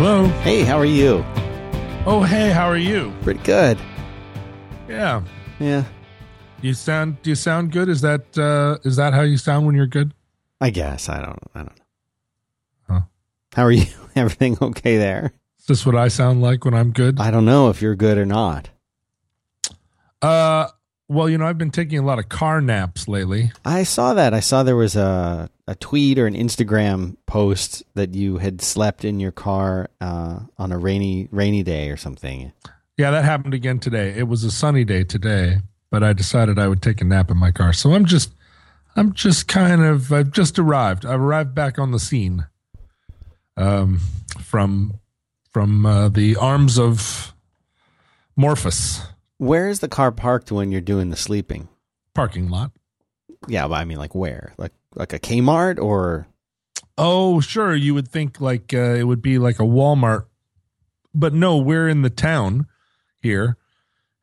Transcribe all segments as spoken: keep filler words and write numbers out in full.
Hello. Hey, how are you? Oh, hey, how are you? Pretty good. Yeah. Yeah. You sound. Do you sound good? Is that uh, is that how you sound when you're good? I guess. I don't. I don't know. Huh? How are you? Everything okay there? Is this what I sound like when I'm good? I don't know if you're good or not. Uh. Well, you know, I've been taking a lot of car naps lately. I saw that. I saw there was a, a tweet or an Instagram post that you had slept in your car uh, on a rainy rainy day or something. Yeah, that happened again today. It was a sunny day today, but I decided I would take a nap in my car. So I'm just, I'm just kind of, I've just arrived. I've arrived back on the scene um, from from uh, the arms of Morpheus. Where is the car parked when you're doing the sleeping? Parking lot. Yeah, but I mean, like where? Like like a Kmart or? Oh, sure. You would think like uh, it would be like a Walmart, but no, we're in the town here,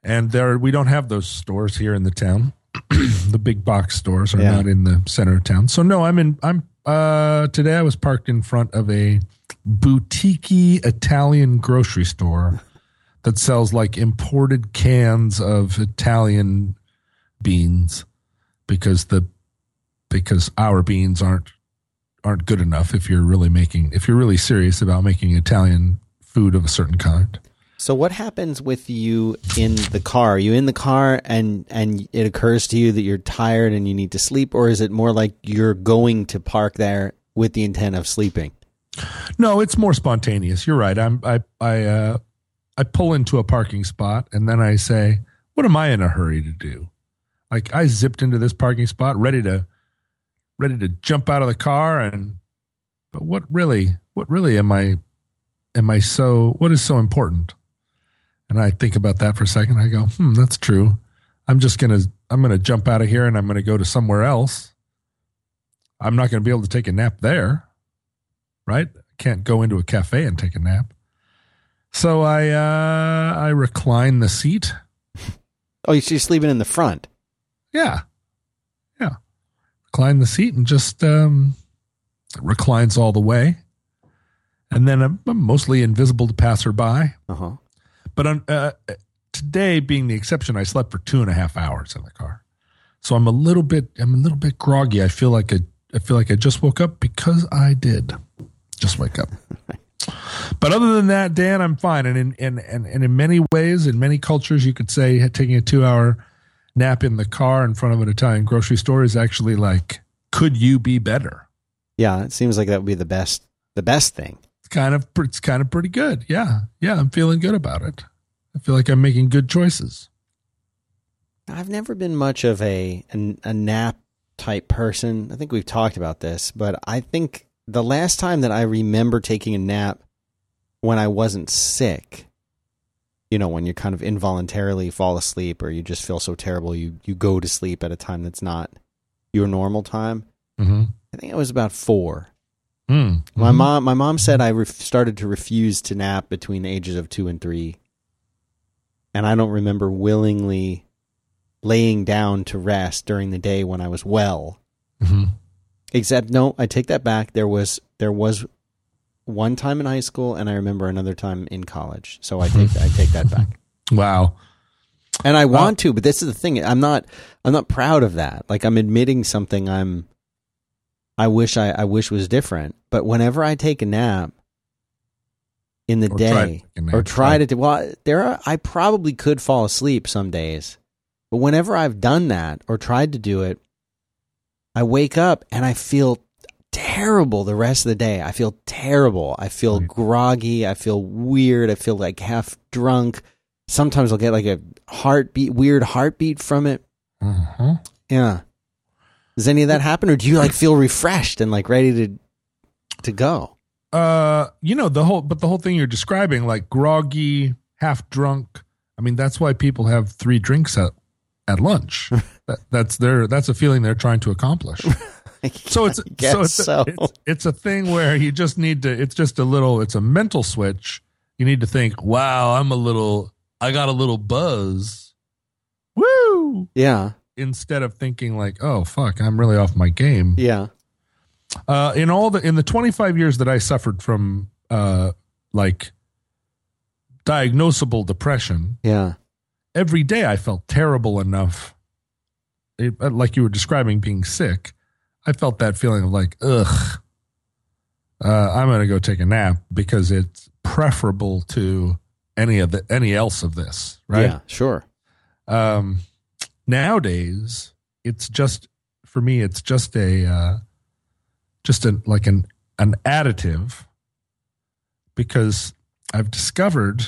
and there we don't have those stores here in the town. The big box stores are yeah. not in the center of town. So no, I'm in. I'm uh, today. I was parked in front of a boutique-y Italian grocery store. That sells like imported cans of Italian beans because the because our beans aren't aren't good enough if you're really making if you're really serious about making Italian food of a certain kind. So what happens with you in the car? Are you in the car and and it occurs to you that you're tired and you need to sleep, or is it more like you're going to park there with the intent of sleeping? No, it's more spontaneous. You're right. I'm I I uh I pull into a parking spot and then I say, what am I in a hurry to do? Like I zipped into this parking spot ready to ready to jump out of the car and but what really what really am I am I so what is so important? And I think about that for a second. I go, hmm, that's true. I'm just gonna I'm gonna jump out of here and I'm gonna go to somewhere else. I'm not gonna be able to take a nap there. Right? Can't go into a cafe and take a nap. So I uh, I recline the seat. Oh, you're sleeping in the front. Yeah, yeah. Recline the seat and just um, it reclines all the way, and then I'm, I'm mostly invisible to passerby. Uh-huh. But on, uh, today, being the exception, I slept for two and a half hours in the car, so I'm a little bit I'm a little bit groggy. I feel like I I feel like I just woke up because I did just wake up. But other than that, Dan, I'm fine. And in, and, and, and in many ways, in many cultures, you could say taking a two-hour nap in the car in front of an Italian grocery store is actually like, could you be better? Yeah, it seems like that would be the best the best thing. It's kind of, it's kind of pretty good. Yeah, yeah, I'm feeling good about it. I feel like I'm making good choices. I've never been much of a, a, a nap type person. I think we've talked about this, but I think the last time that I remember taking a nap when I wasn't sick, you know, when you kind of involuntarily fall asleep or you just feel so terrible, you, you go to sleep at a time that's not your normal time. Mm-hmm. I think it was about four. Mm-hmm. My mom, my mom said I ref- started to refuse to nap between the ages of two and three. And I don't remember willingly laying down to rest during the day when I was well. Mm-hmm. Except, no, I take that back. There was there was one time in high school, and I remember another time in college. So I take I take that back. Wow. And I want to, but this is the thing. I'm not I'm not proud of that. Like I'm admitting something. I'm I wish I, I wish was different. But whenever I take a nap in the or day, try nap, or try right. to do, well, there are, I probably could fall asleep some days. But whenever I've done that or tried to do it, I wake up and I feel terrible the rest of the day. I feel terrible. I feel groggy. I feel weird. I feel like half drunk. Sometimes I'll get like a heartbeat, weird heartbeat from it. Mm-hmm. Yeah. Does any of that happen, or do you like feel refreshed and like ready to to go? Uh, you know the whole, but the whole thing you're describing, like groggy, half drunk. I mean, that's why people have three drinks at at lunch. That, that's their that's a feeling they're trying to accomplish. So it's so, it's, so. It's, it's a thing where you just need to it's just a little it's a mental switch. You need to think, wow, I'm a little I got a little buzz. Woo! Yeah. Instead of thinking like, oh fuck, I'm really off my game. Yeah. Uh in all the in the twenty-five years that I suffered from uh like diagnosable depression. Yeah. Every day I felt terrible enough. It, like you were describing being sick. I felt that feeling of like, ugh, uh, I'm going to go take a nap because it's preferable to any of the, any else of this. Right. Yeah, sure. Um, nowadays it's just, for me, it's just a, uh, just a, like an, an additive, because I've discovered,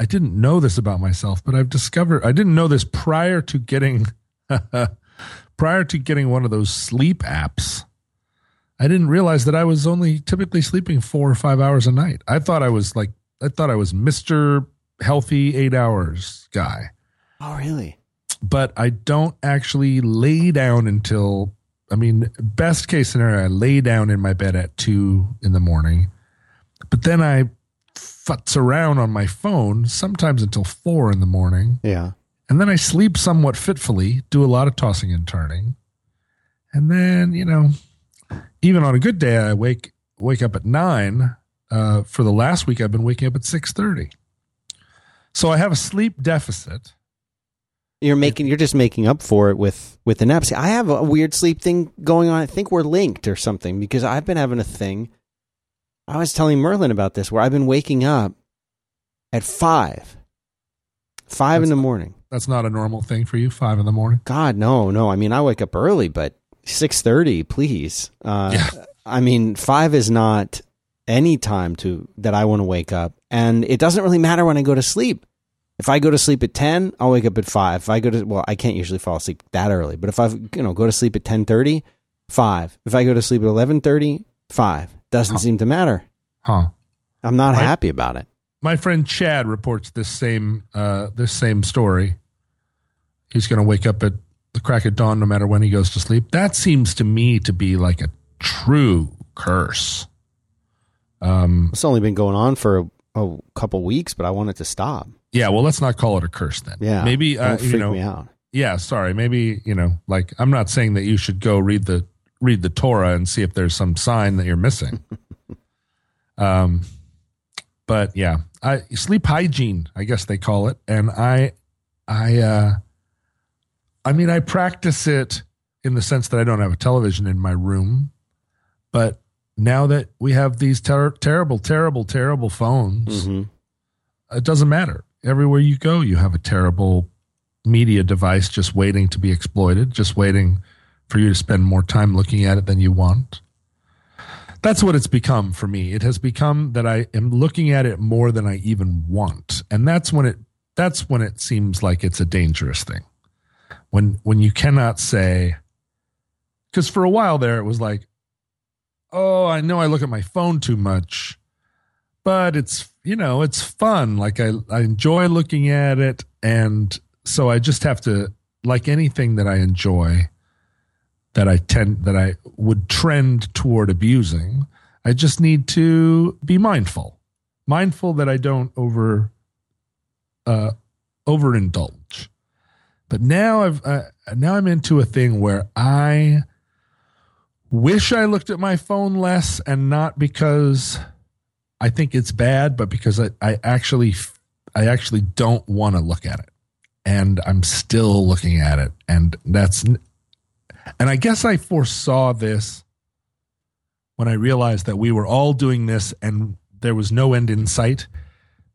I didn't know this about myself, but I've discovered, I didn't know this prior to getting, prior to getting one of those sleep apps. I didn't realize that I was only typically sleeping four or five hours a night. I thought I was like, I thought I was Mister Healthy Eight Hours guy. Oh, really? But I don't actually lay down until, I mean, best case scenario, I lay down in my bed at two in the morning, but then I futz around on my phone sometimes until four in the morning. Yeah. And then I sleep somewhat fitfully, do a lot of tossing and turning. And then, you know, even on a good day, I wake wake up at nine. Uh, for the last week, I've been waking up at six thirty. So I have a sleep deficit. You're making, you're just making up for it with, with the naps. I have a weird sleep thing going on. I think we're linked or something, because I've been having a thing. I was telling Merlin about this, where I've been waking up at five, five that's in the morning. Not, that's not a normal thing for you, five in the morning? God, no, no. I mean, I wake up early, but six thirty, please. Uh, yeah. I mean, five is not any time to that I want to wake up. And it doesn't really matter when I go to sleep. If I go to sleep at ten, I'll wake up at five. If I go to, well, I can't usually fall asleep that early, but if I, you know, go to sleep at ten thirty, five. If I go to sleep at eleven thirty, five. Doesn't huh. seem to matter. Huh. I'm not my, happy about it. My friend Chad reports this same, uh, this same story. He's going to wake up at the crack of dawn, no matter when he goes to sleep. That seems to me to be like a true curse. Um, it's only been going on for a, a couple weeks, but I want it to stop. Yeah, well, let's not call it a curse then. Yeah, maybe uh, you know. Me out. Yeah, sorry. Maybe you know, like I'm not saying that you should go read the read the Torah and see if there's some sign that you're missing. um, but yeah, I, sleep hygiene, I guess they call it, and I, I, uh, I mean, I practice it in the sense that I don't have a television in my room, but now that we have these ter- terrible, terrible, terrible phones, mm-hmm. it doesn't matter. Everywhere you go, you have a terrible media device just waiting to be exploited, just waiting for you to spend more time looking at it than you want. That's what it's become for me. It has become that I am looking at it more than I even want. And that's when it that's when it seems like it's a dangerous thing. When when you cannot say, because for a while there it was like, oh, I know I look at my phone too much, but it's, you know, it's fun. Like I, I enjoy looking at it. And so I just have to, like anything that I enjoy, that I tend, that I would trend toward abusing, I just need to be mindful, mindful that I don't over, uh, overindulge. But now I've, uh, now I'm into a thing where I wish I looked at my phone less, and not because I think it's bad, but because I, I actually I actually don't want to look at it, and I'm still looking at it, and that's and I guess I foresaw this when I realized that we were all doing this, and there was no end in sight.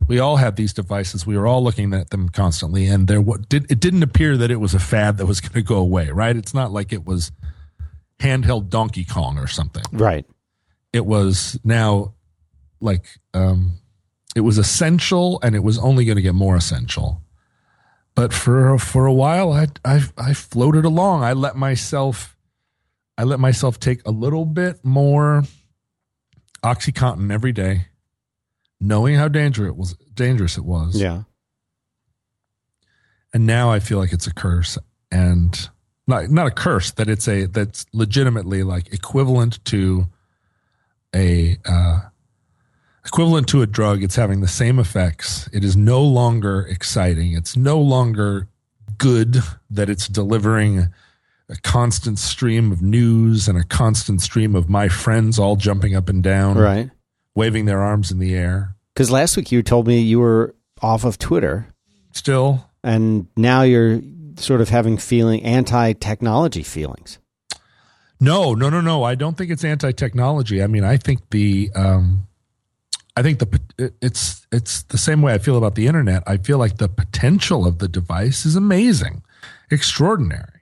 We all had these devices. We were all looking at them constantly, and there what did it didn't appear that it was a fad that was going to go away. Right? It's not like it was handheld Donkey Kong or something. Right. It was now like, um, it was essential, and it was only going to get more essential. But for, for a while, I, I, I floated along. I let myself, I let myself take a little bit more OxyContin every day, knowing how dangerous it was, dangerous it was. Yeah. And now I feel like it's a curse, and Not not a curse, that it's a that's legitimately like equivalent to a uh, equivalent to a drug. It's having the same effects. It is no longer exciting. It's no longer good that it's delivering a constant stream of news and a constant stream of my friends all jumping up and down, right? waving their arms in the air. Because last week you told me you were off of Twitter. Still. And now you're sort of having feeling anti-technology feelings. No, no, no, no. I don't think it's anti-technology. I mean, I think the, um, I think the it's it's the same way I feel about the internet. I feel like the potential of the device is amazing, extraordinary.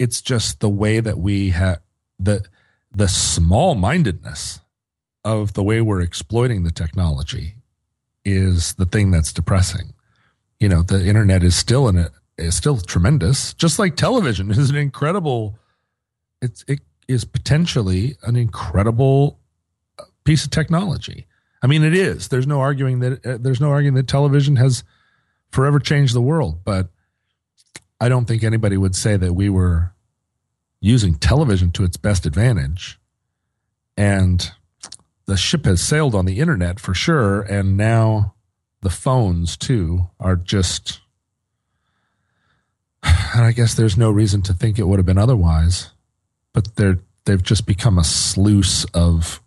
It's just the way that we have the the small-mindedness of the way we're exploiting the technology is the thing that's depressing. You know, the internet is still in a, is still tremendous, just like television is an incredible. It's, it is potentially an incredible piece of technology. I mean, it is. There's no arguing that. Uh, there's no arguing that television has forever changed the world. But I don't think anybody would say that we were using television to its best advantage. And the ship has sailed on the internet for sure. And now the phones too are just. And I guess there's no reason to think it would have been otherwise. But they're they've just become a sluice of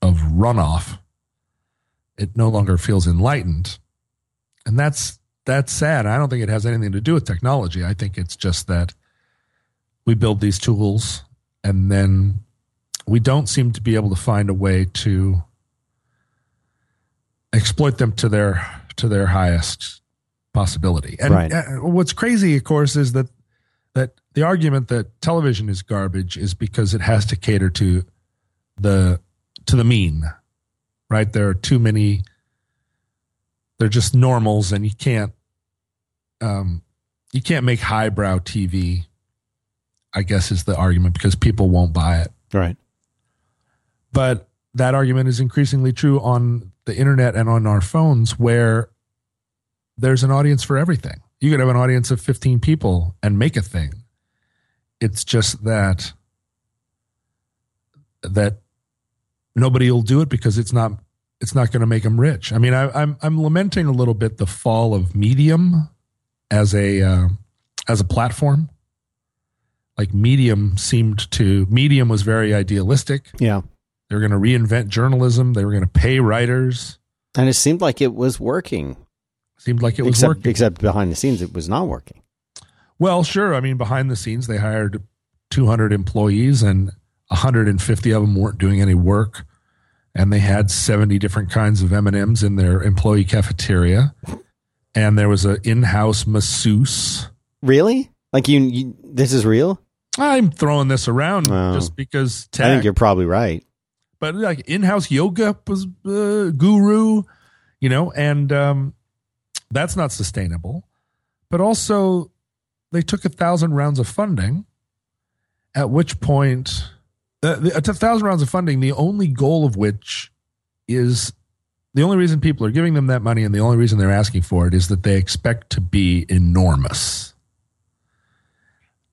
of runoff. It no longer feels enlightened, and that's that's sad. I don't think it has anything to do with technology. I think it's just that we build these tools, and then we don't seem to be able to find a way to exploit them to their to their highest possibility. And right. What's crazy, of course, is that that. The argument that television is garbage is because it has to cater to the to the mean, right? There are too many. They're just normals, and you can't um, you can't make highbrow T V. I guess is the argument because people won't buy it, right? But that argument is increasingly true on the internet and on our phones, where there's an audience for everything. You could have an audience of fifteen people and make a thing. It's just that that nobody will do it because it's not it's not going to make them rich. I mean, I, I'm I'm lamenting a little bit the fall of Medium as a uh, as a platform. Like Medium seemed to Medium was very idealistic. Yeah, they were going to reinvent journalism. They were going to pay writers, and it seemed like it was working. Seemed like it was except, working, except behind the scenes, it was not working. Well, sure. I mean, behind the scenes, they hired two hundred employees and one hundred fifty of them weren't doing any work. And they had seventy different kinds of M and M's in their employee cafeteria. And there was an in-house masseuse. Really? Like you, you this is real? I'm throwing this around oh. just because tech. I think you're probably right. But like in-house yoga was uh, guru, you know, and um, that's not sustainable. But also, they took a thousand rounds of funding, at which point, uh, a thousand rounds of funding, the only goal of which is the only reason people are giving them that money and the only reason they're asking for it is that they expect to be enormous.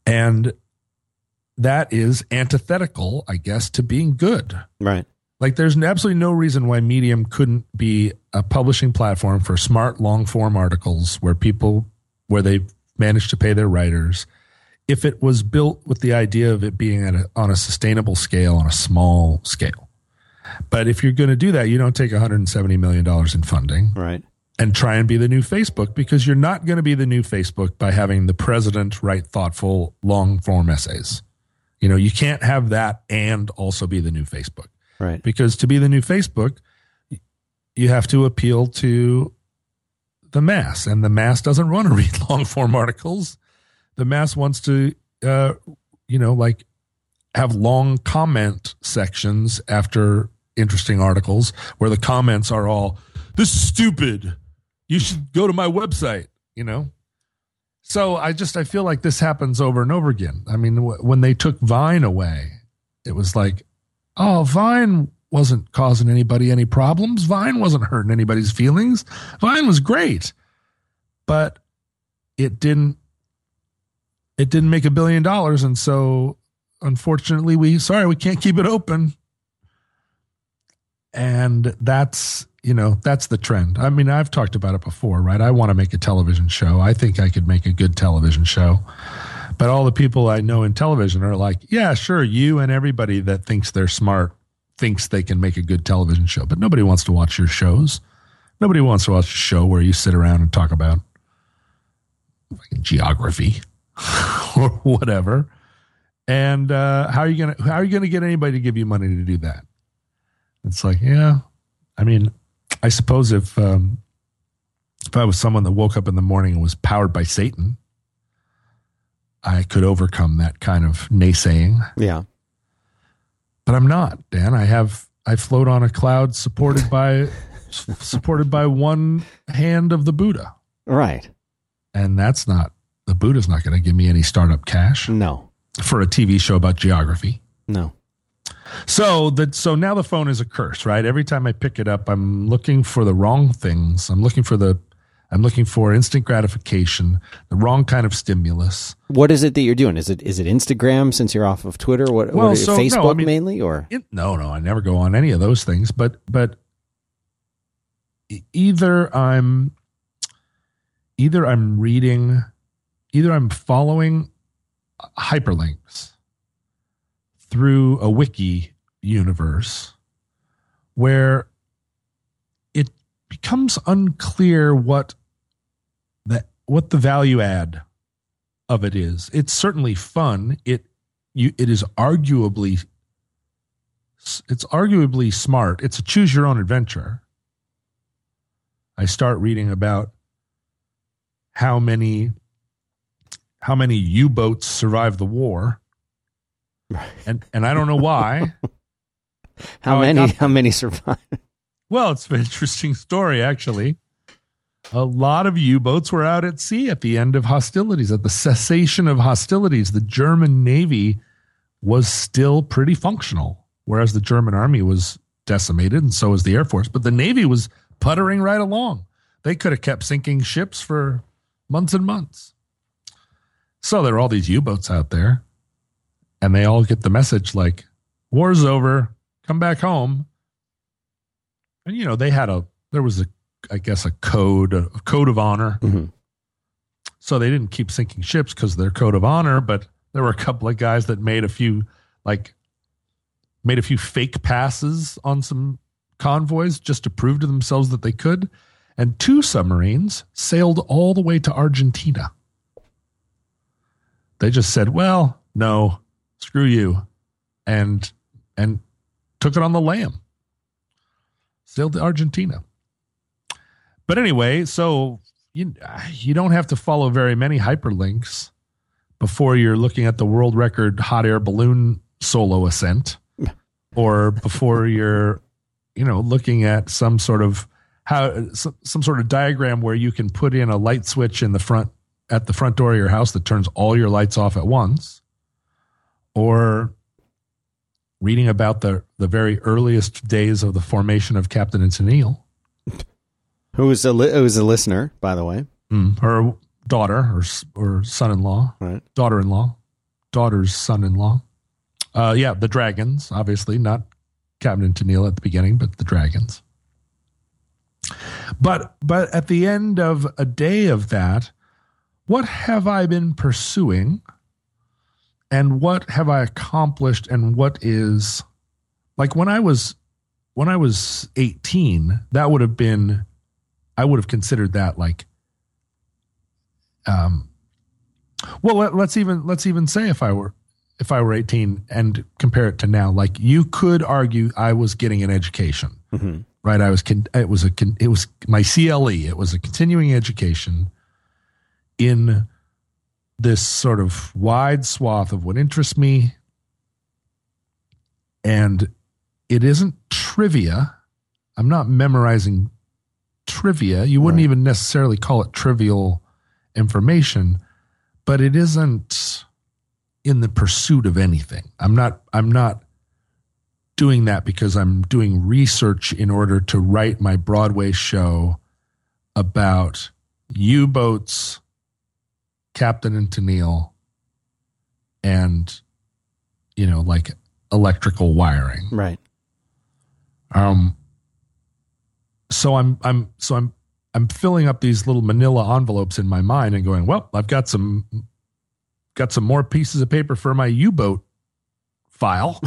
And that is antithetical, I guess, to being good. Right. Like there's absolutely no reason why Medium couldn't be a publishing platform for smart long form articles where people, where they managed to pay their writers, if it was built with the idea of it being at a, on a sustainable scale, on a small scale. But if you're going to do that, you don't take one hundred seventy million dollars in funding, right, and try and be the new Facebook, because you're not going to be the new Facebook by having the president write thoughtful, long-form essays. You know, you can't have that and also be the new Facebook. Right. Because to be the new Facebook, you have to appeal to the mass, and the mass doesn't want to read long form articles. The mass wants to, uh, you know, like have long comment sections after interesting articles where the comments are all, this is stupid. You should go to my website, you know? So I just, I feel like this happens over and over again. I mean, w- when they took Vine away, it was like, oh, Vine wasn't causing anybody any problems. Vine wasn't hurting anybody's feelings. Vine was great, but it didn't, it didn't make a billion dollars. And so unfortunately we, sorry, we can't keep it open. And that's, you know, that's the trend. I mean, I've talked about it before, right? I want to make a television show. I think I could make a good television show. But all the people I know in television are like, yeah, sure. You and everybody that thinks they're smart thinks they can make a good television show. But nobody wants to watch your shows. Nobody wants to watch a show where you sit around and talk about fucking geography or whatever. And uh, how are you gonna how are you gonna get anybody to give you money to do that? It's like, yeah, I mean, I suppose if um, if I was someone that woke up in the morning and was powered by Satan, I could overcome that kind of naysaying. Yeah. But I'm not, Dan. I have I float on a cloud supported by supported by one hand of the Buddha. Right. And that's not the Buddha's not going to give me any startup cash. No. For a T V show about geography. No. So that so now the phone is a curse, right? Every time I pick it up, I'm looking for the wrong things. I'm looking for the I'm looking for instant gratification, the wrong kind of stimulus. What is it that you're doing? Is it is it Instagram since you're off of Twitter? What, well, what is so, Facebook no, I mean, mainly or it, no, no, I never go on any of those things, but but either I'm either I'm reading, either I'm following hyperlinks through a wiki universe where it becomes unclear what the what the value add of it is. It's certainly fun. It you it is arguably it's arguably smart. It's a choose your own adventure. I start reading about how many how many U-boats survived the war. And and I don't know why. how, how many how many survived? Well, it's an interesting story, actually. A lot of U-boats were out at sea at the end of hostilities, at the cessation of hostilities. The German Navy was still pretty functional, whereas the German Army was decimated, and so was the Air Force. But the Navy was puttering right along. They could have kept sinking ships for months and months. So there are all these U-boats out there, and they all get the message like, war's over, come back home. And, you know, they had a, there was a, I guess, a code, a code of honor. Mm-hmm. So they didn't keep sinking ships because of their code of honor, but there were a couple of guys that made a few, like, made a few fake passes on some convoys just to prove to themselves that they could. And two submarines sailed all the way to Argentina. They just said, well, no, screw you. And, and took it on the lam. Sailed to Argentina. But anyway, so you, you don't have to follow very many hyperlinks before you're looking at the world record hot air balloon solo ascent, or before you're, you know, looking at some sort of how some sort of diagram where you can put in a light switch in the front at the front door of your house that turns all your lights off at once, or reading about the, the very earliest days of the formation of Captain and Tennille. Who is a, li- who is a listener, by the way. Mm, her daughter or, or son-in-law, right. daughter-in-law, daughter's son-in-law. Uh, yeah, the dragons, obviously, not Captain and Tennille at the beginning, but the dragons. But But at the end of a day of that, what have I been pursuing, and what have I accomplished, and what is, like, when I was when I was eighteen, that would have been, I would have considered that like, um, well, let, let's even let's even say if I were if I were eighteen and compare it to now, like, you could argue I was getting an education, mm-hmm. right? I was con- it was a con- it was my C L E, it was a continuing education in this sort of wide swath of what interests me. And it isn't trivia. I'm not memorizing trivia. You wouldn't right. even necessarily call it trivial information, but it isn't in the pursuit of anything. I'm not, I'm not doing that because I'm doing research in order to write my Broadway show about U-boats, Captain and Tennille, and, you know, like electrical wiring. Right. Um, so I'm, I'm, so I'm, I'm filling up these little manila envelopes in my mind and going, well, I've got some, got some more pieces of paper for my U-boat file.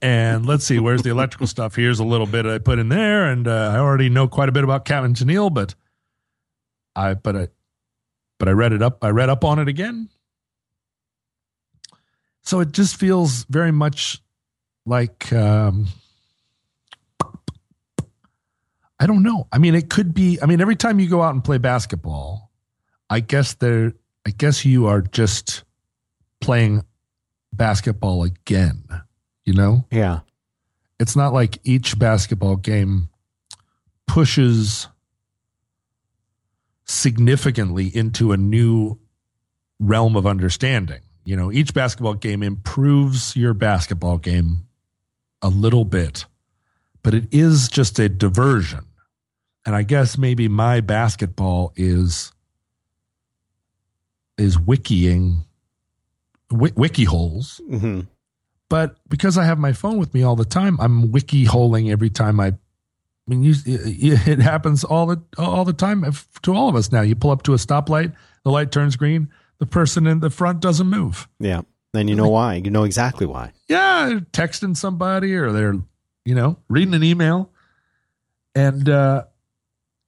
And let's see, where's the electrical stuff? Here's a little bit I put in there, and uh, I already know quite a bit about Captain Tennille, but I but I but I read it up. I read up on it again. So it just feels very much like, um, I don't know. I mean, it could be, I mean, every time you go out and play basketball, I guess there, I guess you are just playing basketball again, you know? Yeah. It's not like each basketball game pushes significantly into a new realm of understanding. You know, each basketball game improves your basketball game a little bit, but it is just a diversion. And I guess maybe my basketball is is wikiing, w- wiki holes. Mm-hmm. But because I have my phone with me all the time, I'm wiki holing every time I. I mean, you, it happens all the all the time to all of us now. You pull up to a stoplight, the light turns green. The person in the front doesn't move. Yeah. Then you know like, why. You know exactly why. Yeah. They're texting somebody or they're, you know, reading an email. And, uh,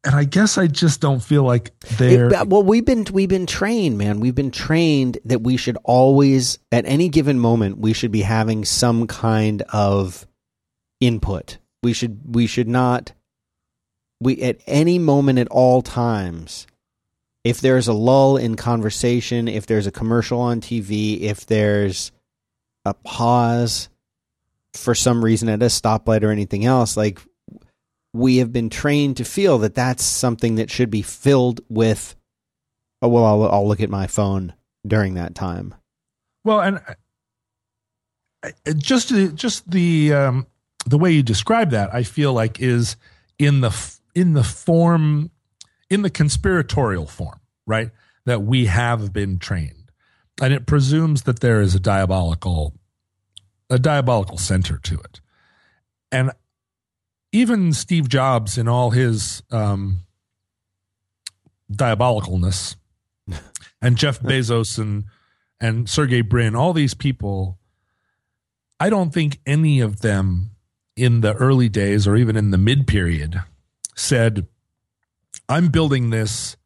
and I guess I just don't feel like they're. It, well, we've been, we've been trained, man. We've been trained that we should always, at any given moment, we should be having some kind of input. We should, we should not, we, at any moment at all times, if there's a lull in conversation, if there's a commercial on T V, if there's a pause for some reason at a stoplight or anything else, like we have been trained to feel that that's something that should be filled with, oh, well, I'll, I'll look at my phone during that time. Well, and just, just the, um, the way you describe that, I feel like is in the, in the form in the conspiratorial form, right, that we have been trained. And it presumes that there is a diabolical, a diabolical center to it. And even Steve Jobs in all his um, diabolicalness and Jeff Bezos and, and Sergey Brin, all these people, I don't think any of them in the early days or even in the mid-period said, I'm building this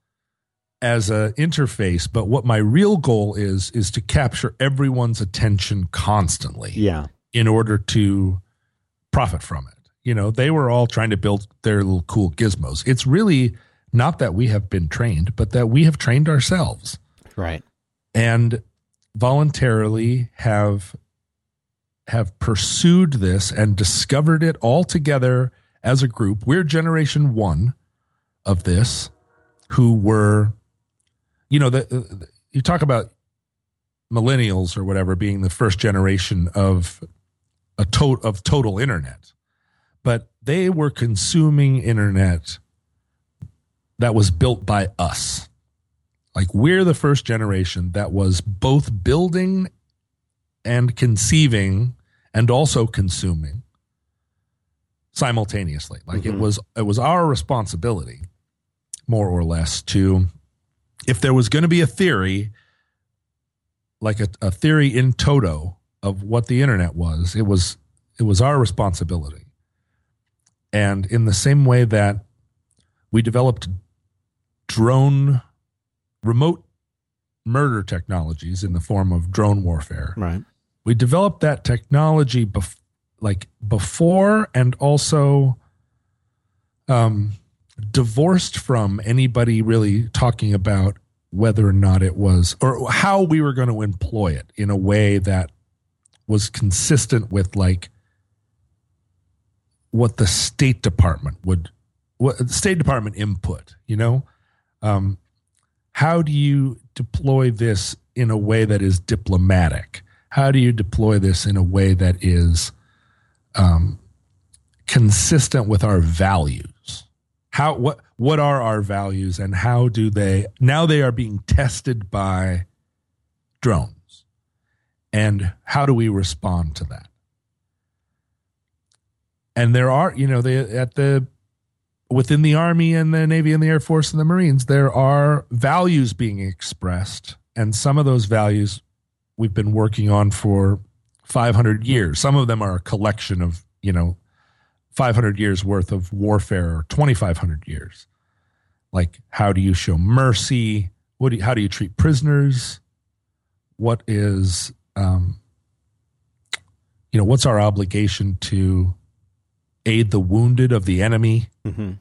as an interface, but what my real goal is, is to capture everyone's attention constantly yeah. in order to profit from it. You know, they were all trying to build their little cool gizmos. It's really not that we have been trained, but that we have trained ourselves. Right. And voluntarily have, have pursued this and discovered it all together as a group. We're generation one of this, who were, you know, the, the, you talk about millennials or whatever being the first generation of a to- of total internet, but they were consuming internet that was built by us. Like we're the first generation that was both building and conceiving and also consuming simultaneously. Like mm-hmm. it was, it was our responsibility, more or less, to, if there was going to be a theory, like a, a theory in toto of what the internet was, it was, it was our responsibility. And in the same way that we developed drone remote murder technologies in the form of drone warfare, right? We developed that technology bef- like before and also, um, divorced from anybody really talking about whether or not it was or how we were going to employ it in a way that was consistent with like what the State Department would, what the State Department input, you know, um, how do you deploy this in a way that is diplomatic? How do you deploy this in a way that is, um, consistent with our values? How what what are our values and how do they now they are being tested by drones, and how do we respond to that? And there are, you know, they at the within the Army and the Navy and the Air Force and the Marines, there are values being expressed, and some of those values we've been working on for five hundred years. Some of them are a collection of, you know, five hundred years worth of warfare, or twenty-five hundred years. Like, how do you show mercy? What do you, how do you treat prisoners? What is, um, you know, what's our obligation to aid the wounded of the enemy? Mm-hmm.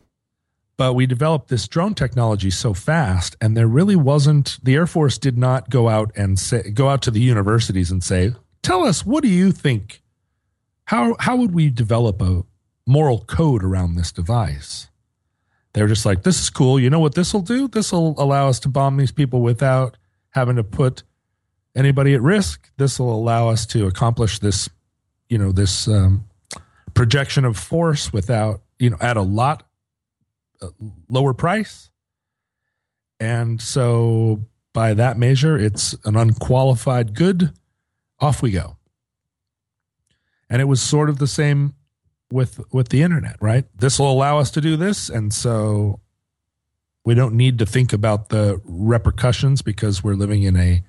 But we developed this drone technology so fast, and there really wasn't, the Air Force did not go out and say, go out to the universities and say, tell us, what do you think? How, how would we develop a moral code around this device? They're just like, this is cool. You know what this will do? This will allow us to bomb these people without having to put anybody at risk. This will allow us to accomplish this, you know, this um, projection of force without, you know, at a lot uh, lower price. And so by that measure, it's an unqualified good. Off we go. And it was sort of the same with with the internet, right? This will allow us to do this, and so we don't need to think about the repercussions because we're living in a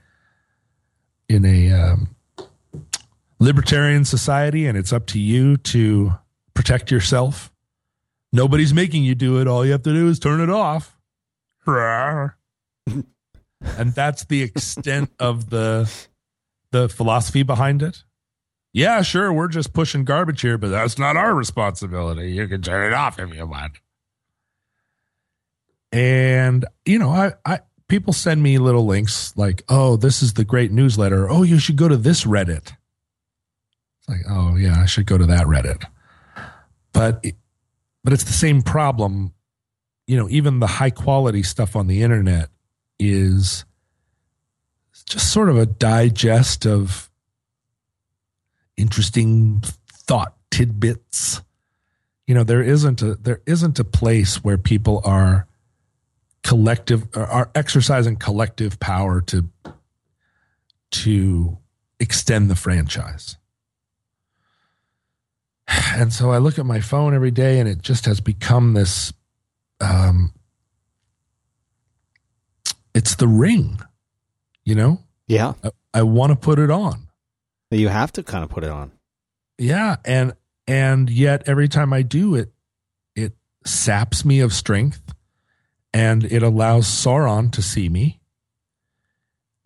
in a um, libertarian society, and it's up to you to protect yourself. Nobody's making you do it. All you have to do is turn it off. And that's the extent of the the philosophy behind it. Yeah, sure, we're just pushing garbage here, but that's not our responsibility. You can turn it off if you want. And, you know, I, I people send me little links like, oh, this is the great newsletter. Oh, you should go to this Reddit. It's like, oh, yeah, I should go to that Reddit. But, it, but it's the same problem. You know, even the high-quality stuff on the internet is just sort of a digest of interesting thought tidbits. You know, there isn't a there isn't a place where people are collective are exercising collective power to to extend the franchise. And so I look at my phone every day, and it just has become this. Um, it's the ring, you know. Yeah, I, I want to put it on. You have to kind of put it on. Yeah, and and yet every time I do it, it saps me of strength, and it allows Sauron to see me,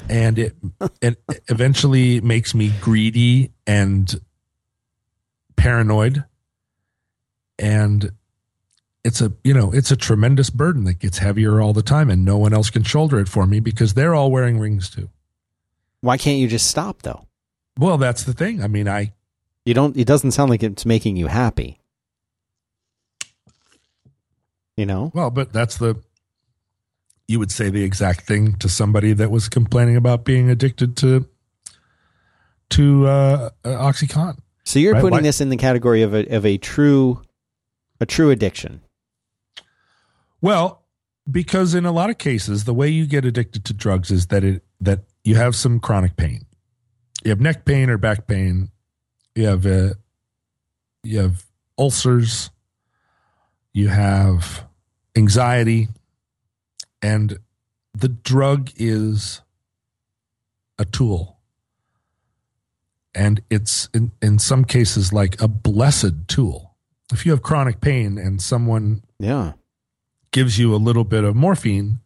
and it and eventually makes me greedy and paranoid, and it's a you know it's a tremendous burden that gets heavier all the time, and no one else can shoulder it for me because they're all wearing rings too. Why can't you just stop though? Well, that's the thing. I mean, I... You don't... It doesn't sound like it's making you happy. You know? Well, but that's the... You would say the exact thing to somebody that was complaining about being addicted to to uh, OxyContin. So you're right? putting like, this in the category of a, of a true a true addiction. Well, because in a lot of cases, the way you get addicted to drugs is that it that you have some chronic pain. You have neck pain or back pain. You have uh, you have ulcers. You have anxiety, and the drug is a tool, and it's in, in some cases like a blessed tool. If you have chronic pain and someone yeah gives you a little bit of morphine,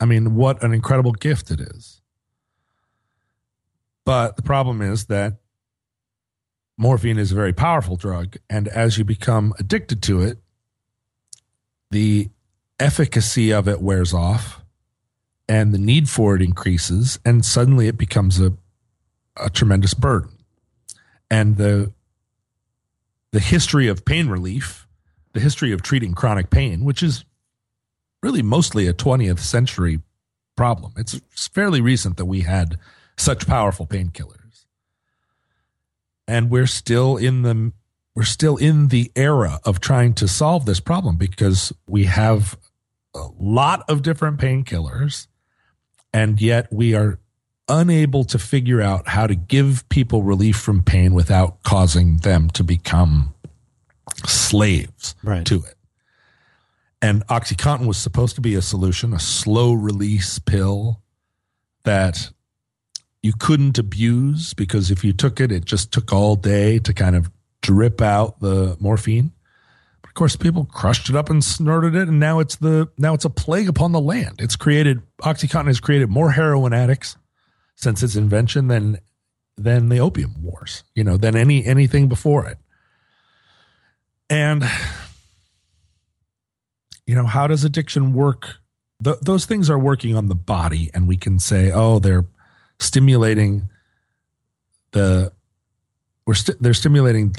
I mean, what an incredible gift it is. But the problem is that morphine is a very powerful drug, and as you become addicted to it, the efficacy of it wears off, and the need for it increases, and suddenly it becomes a, a tremendous burden. And the the history of pain relief, the history of treating chronic pain, which is really mostly a twentieth century problem. It's, it's fairly recent that we had such powerful painkillers, and we're still in the we're still in the era of trying to solve this problem because we have a lot of different painkillers, and yet we are unable to figure out how to give people relief from pain without causing them to become slaves right. to it. And OxyContin was supposed to be a solution, a slow release pill that you couldn't abuse, because if you took it, it just took all day to kind of drip out the morphine. But of course, people crushed it up and snorted it, and now it's the now it's a plague upon the land. It's created OxyContin has created more heroin addicts since its invention than than the opium wars, you know, than any anything before it. And you know, how does addiction work? Th- those things are working on the body, and we can say, oh, they're stimulating the we're st- they're stimulating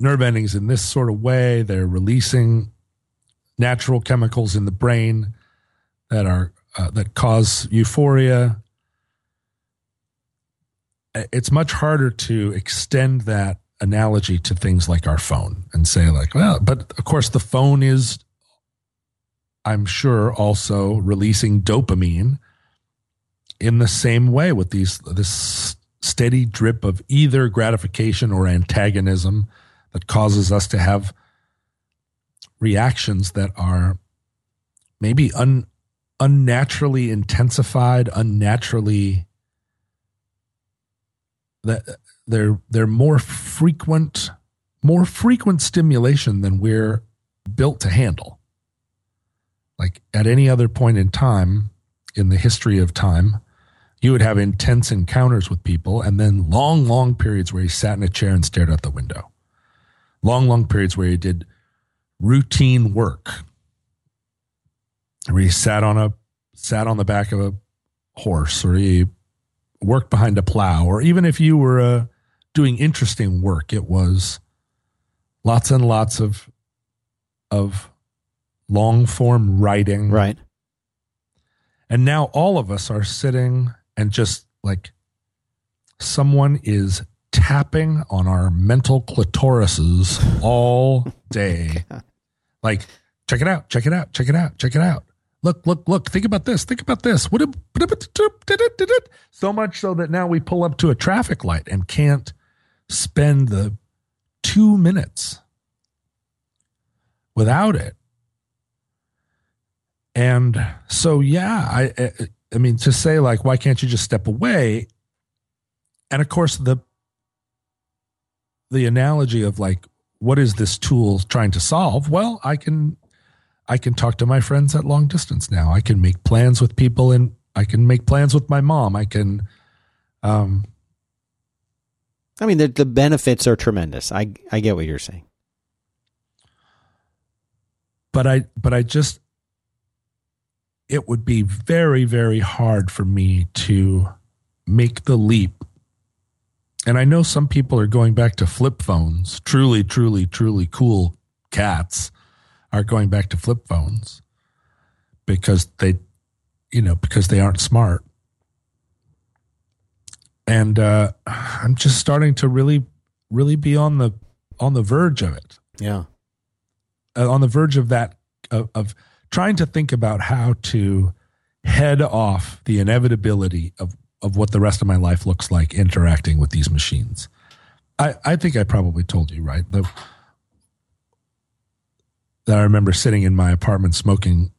nerve endings in this sort of way. They're releasing natural chemicals in the brain that are uh, that cause euphoria. It's much harder to extend that analogy to things like our phone and say, like, well, but of course the phone is, I'm sure, also releasing dopamine in the same way, with these this steady drip of either gratification or antagonism that causes us to have reactions that are maybe un, unnaturally intensified, unnaturally that they're they're more frequent, more frequent stimulation than we're built to handle. Like at any other point in time in the history of time, you would have intense encounters with people, and then long, long periods where you sat in a chair and stared out the window. Long, long periods where you did routine work, where you sat on a sat on the back of a horse, or you worked behind a plow, or even if you were uh, doing interesting work, it was lots and lots of of long form writing, right? And now all of us are sitting and just like someone is tapping on our mental clitorises all day. God. Like, check it out, check it out, check it out, check it out. Look, look, look, think about this, think about this. What? So much so that now we pull up to a traffic light and can't spend the two minutes without it. And so, yeah, I, I mean, to say like, why can't you just step away? And of course, the the analogy of like, what is this tool trying to solve? Well, I can, I can talk to my friends at long distance now. I can make plans with people, and I can make plans with my mom. I can, um, I mean, the the benefits are tremendous. I I get what you're saying, but I but I just. It would be very, very hard for me to make the leap. And I know some people are going back to flip phones. Truly, truly, truly cool cats are going back to flip phones because they, you know, because they aren't smart. And uh, I'm just starting to really, really be on the, on the verge of it. Yeah. Uh, on the verge of that, of, of trying to think about how to head off the inevitability of, of what the rest of my life looks like interacting with these machines. I, I think I probably told you, right? The, that I remember sitting in my apartment smoking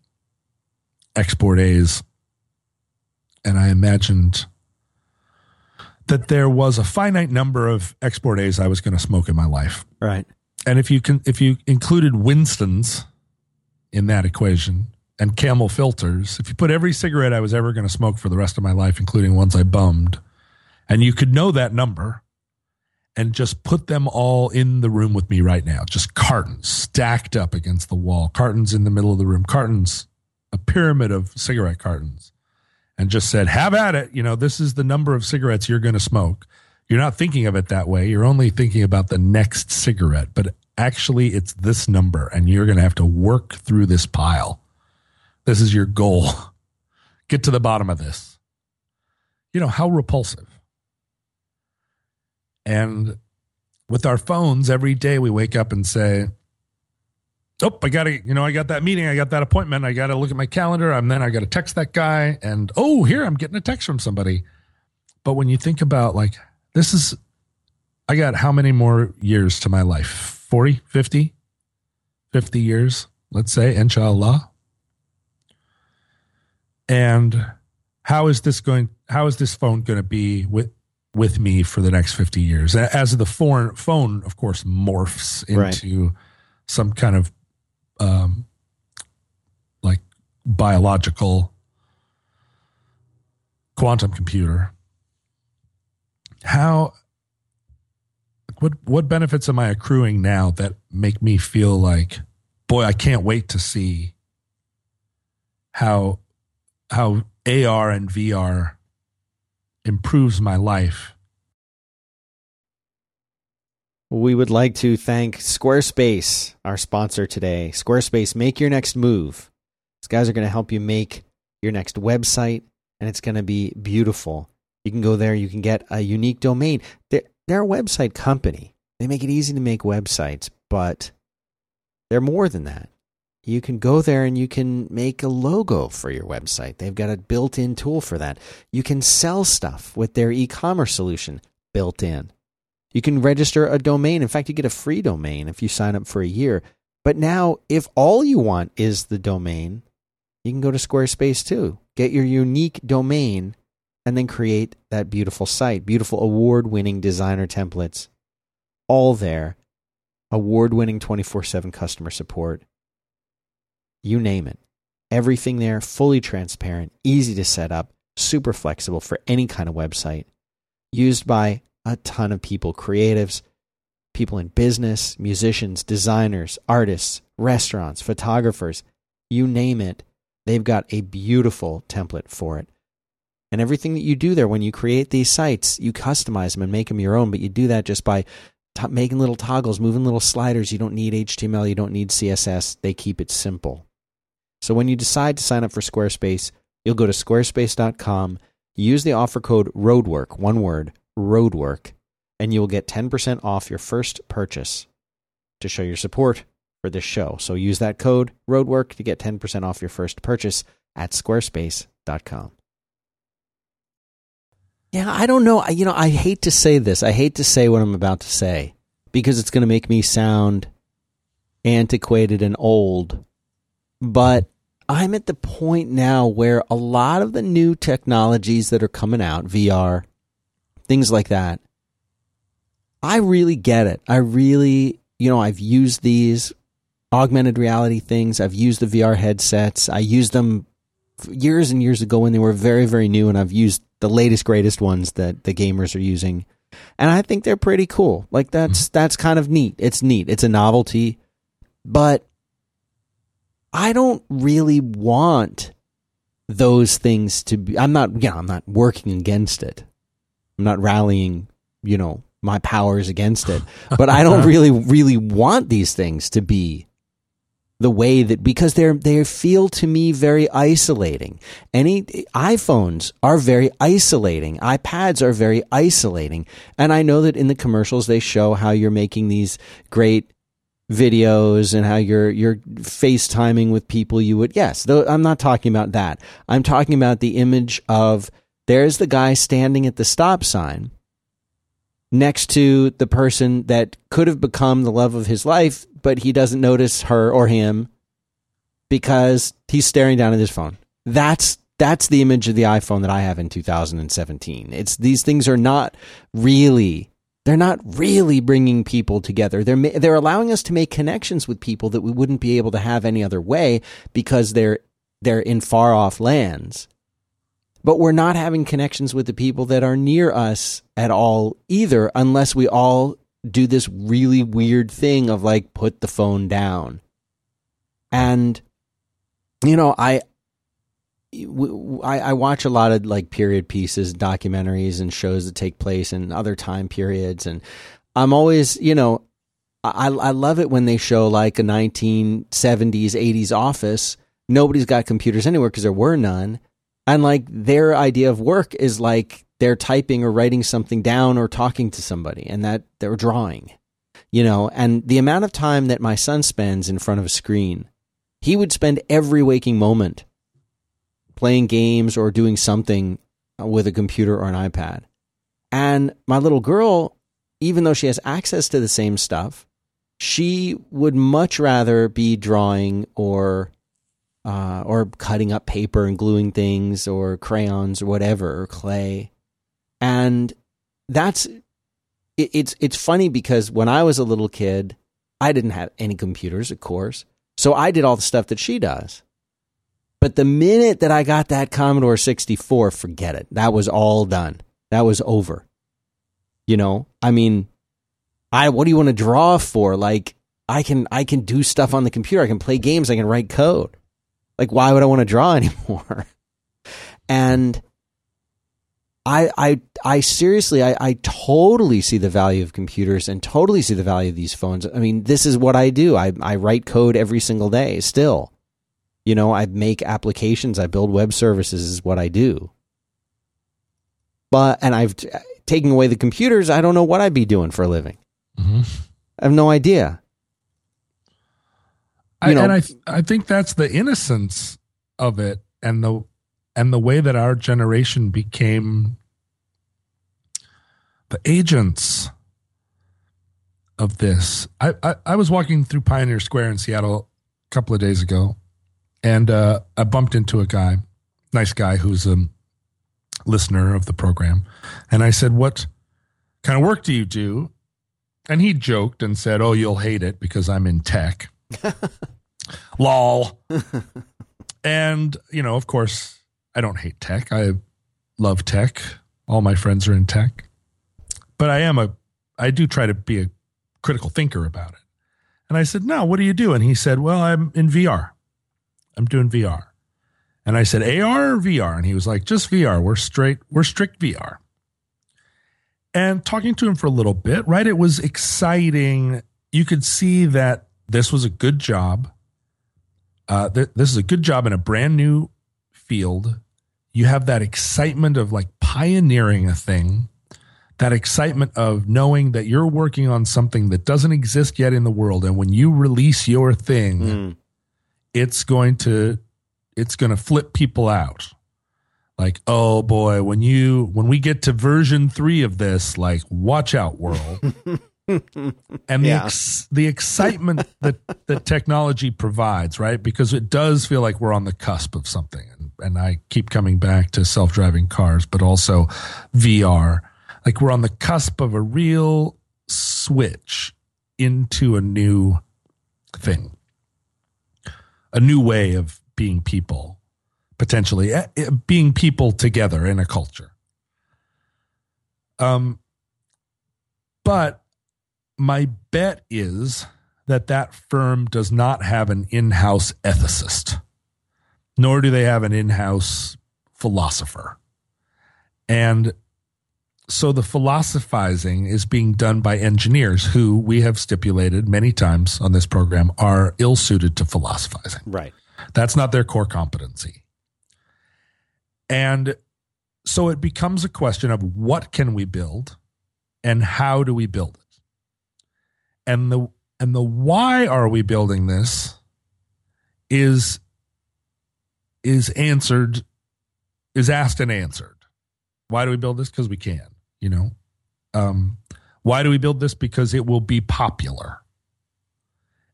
Export A's, and I imagined that there was a finite number of Export A's I was going to smoke in my life. Right. And if you can, if you included Winston's in that equation and Camel filters, if you put every cigarette I was ever going to smoke for the rest of my life, including ones I bummed, and you could know that number and just put them all in the room with me right now, just cartons stacked up against the wall, cartons in the middle of the room, cartons, a pyramid of cigarette cartons, and just said, have at it. You know, this is the number of cigarettes you're going to smoke. You're not thinking of it that way. You're only thinking about the next cigarette, but actually, it's this number, and you're going to have to work through this pile. This is your goal. Get to the bottom of this. You know, how repulsive. And with our phones, every day we wake up and say, oh, I got to, you know, I got that meeting. I got that appointment. I got to look at my calendar. And then I got to text that guy. And, oh, here, I'm getting a text from somebody. But when you think about, like, this is, I got how many more years to my life? forty, fifty, fifty years, let's say, inshallah. And how is this going? How is this phone going to be with with me for the next fifty years? As the foreign phone, of course, morphs into right. some kind of um, like biological quantum computer. How? What what benefits am I accruing now that make me feel like, boy, I can't wait to see how how A R and V R improves my life? We would like to thank Squarespace, our sponsor today. Squarespace, make your next move. These guys are going to help you make your next website, and it's going to be beautiful. You can go there. You can get a unique domain. They're, they're a website company. They make it easy to make websites, but they're more than that. You can go there and you can make a logo for your website. They've got a built-in tool for that. You can sell stuff with their e-commerce solution built in. You can register a domain. In fact, you get a free domain if you sign up for a year. But now, if all you want is the domain, you can go to Squarespace too. Get your unique domain and then create that beautiful site. Beautiful award-winning designer templates. All there. Award-winning twenty-four seven customer support. You name it. Everything there, fully transparent, easy to set up, super flexible for any kind of website. Used by a ton of people, creatives, people in business, musicians, designers, artists, restaurants, photographers. You name it. They've got a beautiful template for it. And everything that you do there, when you create these sites, you customize them and make them your own, but you do that just by t- making little toggles, moving little sliders. You don't need H T M L. You don't need C S S. They keep it simple. So when you decide to sign up for Squarespace, you'll go to squarespace dot com, use the offer code ROADWORK, one word, ROADWORK, and you'll get ten percent off your first purchase to show your support for this show. So use that code ROADWORK to get ten percent off your first purchase at squarespace dot com. Yeah, I don't know. You know, I hate to say this. I hate to say what I'm about to say because it's going to make me sound antiquated and old. But I'm at the point now where a lot of the new technologies that are coming out, V R, things like that, I really get it. I really, you know, I've used these augmented reality things. I've used the V R headsets. I used them years and years ago when they were very, very new, and I've used the latest, greatest ones that the gamers are using. And I think they're pretty cool. Like that's, that's kind of neat. It's neat. It's a novelty, but I don't really want those things to be, I'm not, you know, I'm not working against it. I'm not rallying, you know, my powers against it, but I don't really, really want these things to be the way that, because they're, they feel to me very isolating. Any iPhones are very isolating. iPads are very isolating. And I know that in the commercials, they show how you're making these great videos and how you're, you're FaceTiming with people you would, yes, though I'm not talking about that. I'm talking about the image of there's the guy standing at the stop sign next to the person that could have become the love of his life, but he doesn't notice her or him because he's staring down at his phone. That's that's the image of the iPhone that I have in two thousand seventeen. It's these things are not really they're not really bringing people together. They're they're allowing us to make connections with people that we wouldn't be able to have any other way because they're they're in far off lands. But we're not having connections with the people that are near us at all either, unless we all do this really weird thing of like, put the phone down. And, you know, I, I, I watch a lot of like period pieces, documentaries and shows that take place in other time periods. And I'm always, you know, I, I love it when they show like a nineteen seventies, eighties office. Nobody's got computers anywhere because there were none. And like their idea of work is like they're typing or writing something down or talking to somebody and that they're drawing, you know, and the amount of time that my son spends in front of a screen, he would spend every waking moment playing games or doing something with a computer or an iPad. And my little girl, even though she has access to the same stuff, she would much rather be drawing or uh, or cutting up paper and gluing things or crayons or whatever, or clay. And that's, it, it's, it's funny because when I was a little kid, I didn't have any computers, of course. So I did all the stuff that she does. But the minute that I got that Commodore sixty-four, forget it. That was all done. That was over. You know, I mean, I what do you want to draw for? Like, I can I can do stuff on the computer. I can play games. I can write code. Like, why would I want to draw anymore? And I I I seriously, I, I totally see the value of computers and totally see the value of these phones. I mean, this is what I do. I I write code every single day still. You know, I make applications, I build web services is what I do. But, and I've t- taken away the computers, I don't know what I'd be doing for a living. Mm-hmm. I have no idea. I, and I th- I think that's the innocence of it and the, and the way that our generation became the agents of this. I, I, I was walking through Pioneer Square in Seattle a couple of days ago. And uh, I bumped into a guy, nice guy, who's a listener of the program. And I said, what kind of work do you do? And he joked and said, oh, you'll hate it because I'm in tech. Lol. And, you know, of course, I don't hate tech. I love tech. All my friends are in tech. But I am a, I do try to be a critical thinker about it. And I said, no, what do you do? And he said, well, I'm in V R. I'm doing V R. And I said, A R or V R? And he was like, just V R. We're straight, we're strict V R. And talking to him for a little bit, right? It was exciting. You could see that this was a good job. Uh, th- this is a good job in a brand new field. You have that excitement of like pioneering a thing, that excitement of knowing that you're working on something that doesn't exist yet in the world. And when you release your thing, mm. It's going to, it's going to flip people out. Like, oh boy, when you, when we get to version three of this, like, watch out, world. And yeah. the ex, the excitement that the technology provides, right? Because it does feel like we're on the cusp of something. And, and I keep coming back to self-driving cars, but also V R. Like, we're on the cusp of a real switch into a new thing. A new way of being people, potentially being people together in a culture. Um, but my bet is that that firm does not have an in-house ethicist, nor do they have an in-house philosopher. And so the philosophizing is being done by engineers who we have stipulated many times on this program are ill-suited to philosophizing. Right. That's not their core competency. And so it becomes a question of what can we build and how do we build it? And the and the why are we building this is is answered, is asked and answered. Why do we build this? Because we can. You know, um, why do we build this? Because it will be popular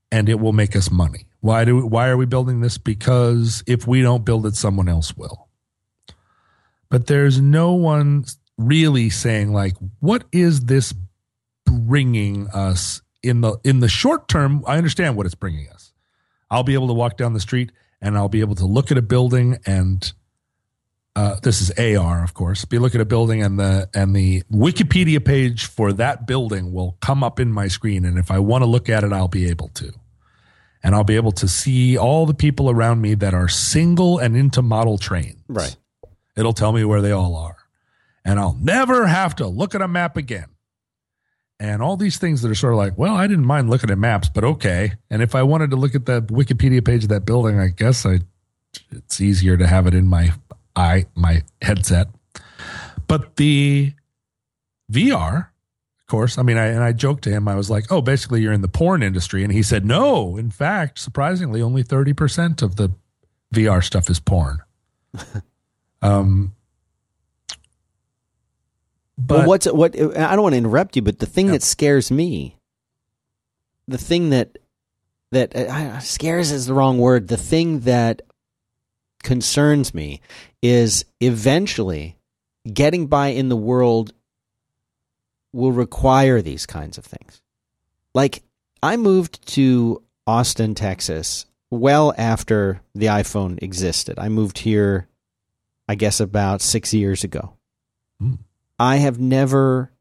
and it will make us money. Why do we, why are we building this? Because if we don't build it, someone else will. But there's no one really saying, like, what is this bringing us in the, in the short term? I understand what it's bringing us. I'll be able to walk down the street and I'll be able to look at a building and Uh, this is A R, of course. Be look at a building, and the and the Wikipedia page for that building will come up in my screen. And if I want to look at it, I'll be able to, and I'll be able to see all the people around me that are single and into model trains. Right. It'll tell me where they all are, and I'll never have to look at a map again. And all these things that are sort of like, well, I didn't mind looking at maps, but okay. And if I wanted to look at the Wikipedia page of that building, I guess I it's easier to have it in my I, my headset. But the V R, of course, I mean, I, and I joked to him, I was like, oh, basically you're in the porn industry. And he said, no, in fact, surprisingly, only thirty percent of the V R stuff is porn. um, but well, what's what, I don't want to interrupt you, but the thing yeah. that scares me, the thing that, that uh, scares is the wrong word. The thing that concerns me is eventually getting by in the world will require these kinds of things. Like, I moved to Austin, Texas, well after the iPhone existed. I moved here, I guess, about six years ago. Mm. I have never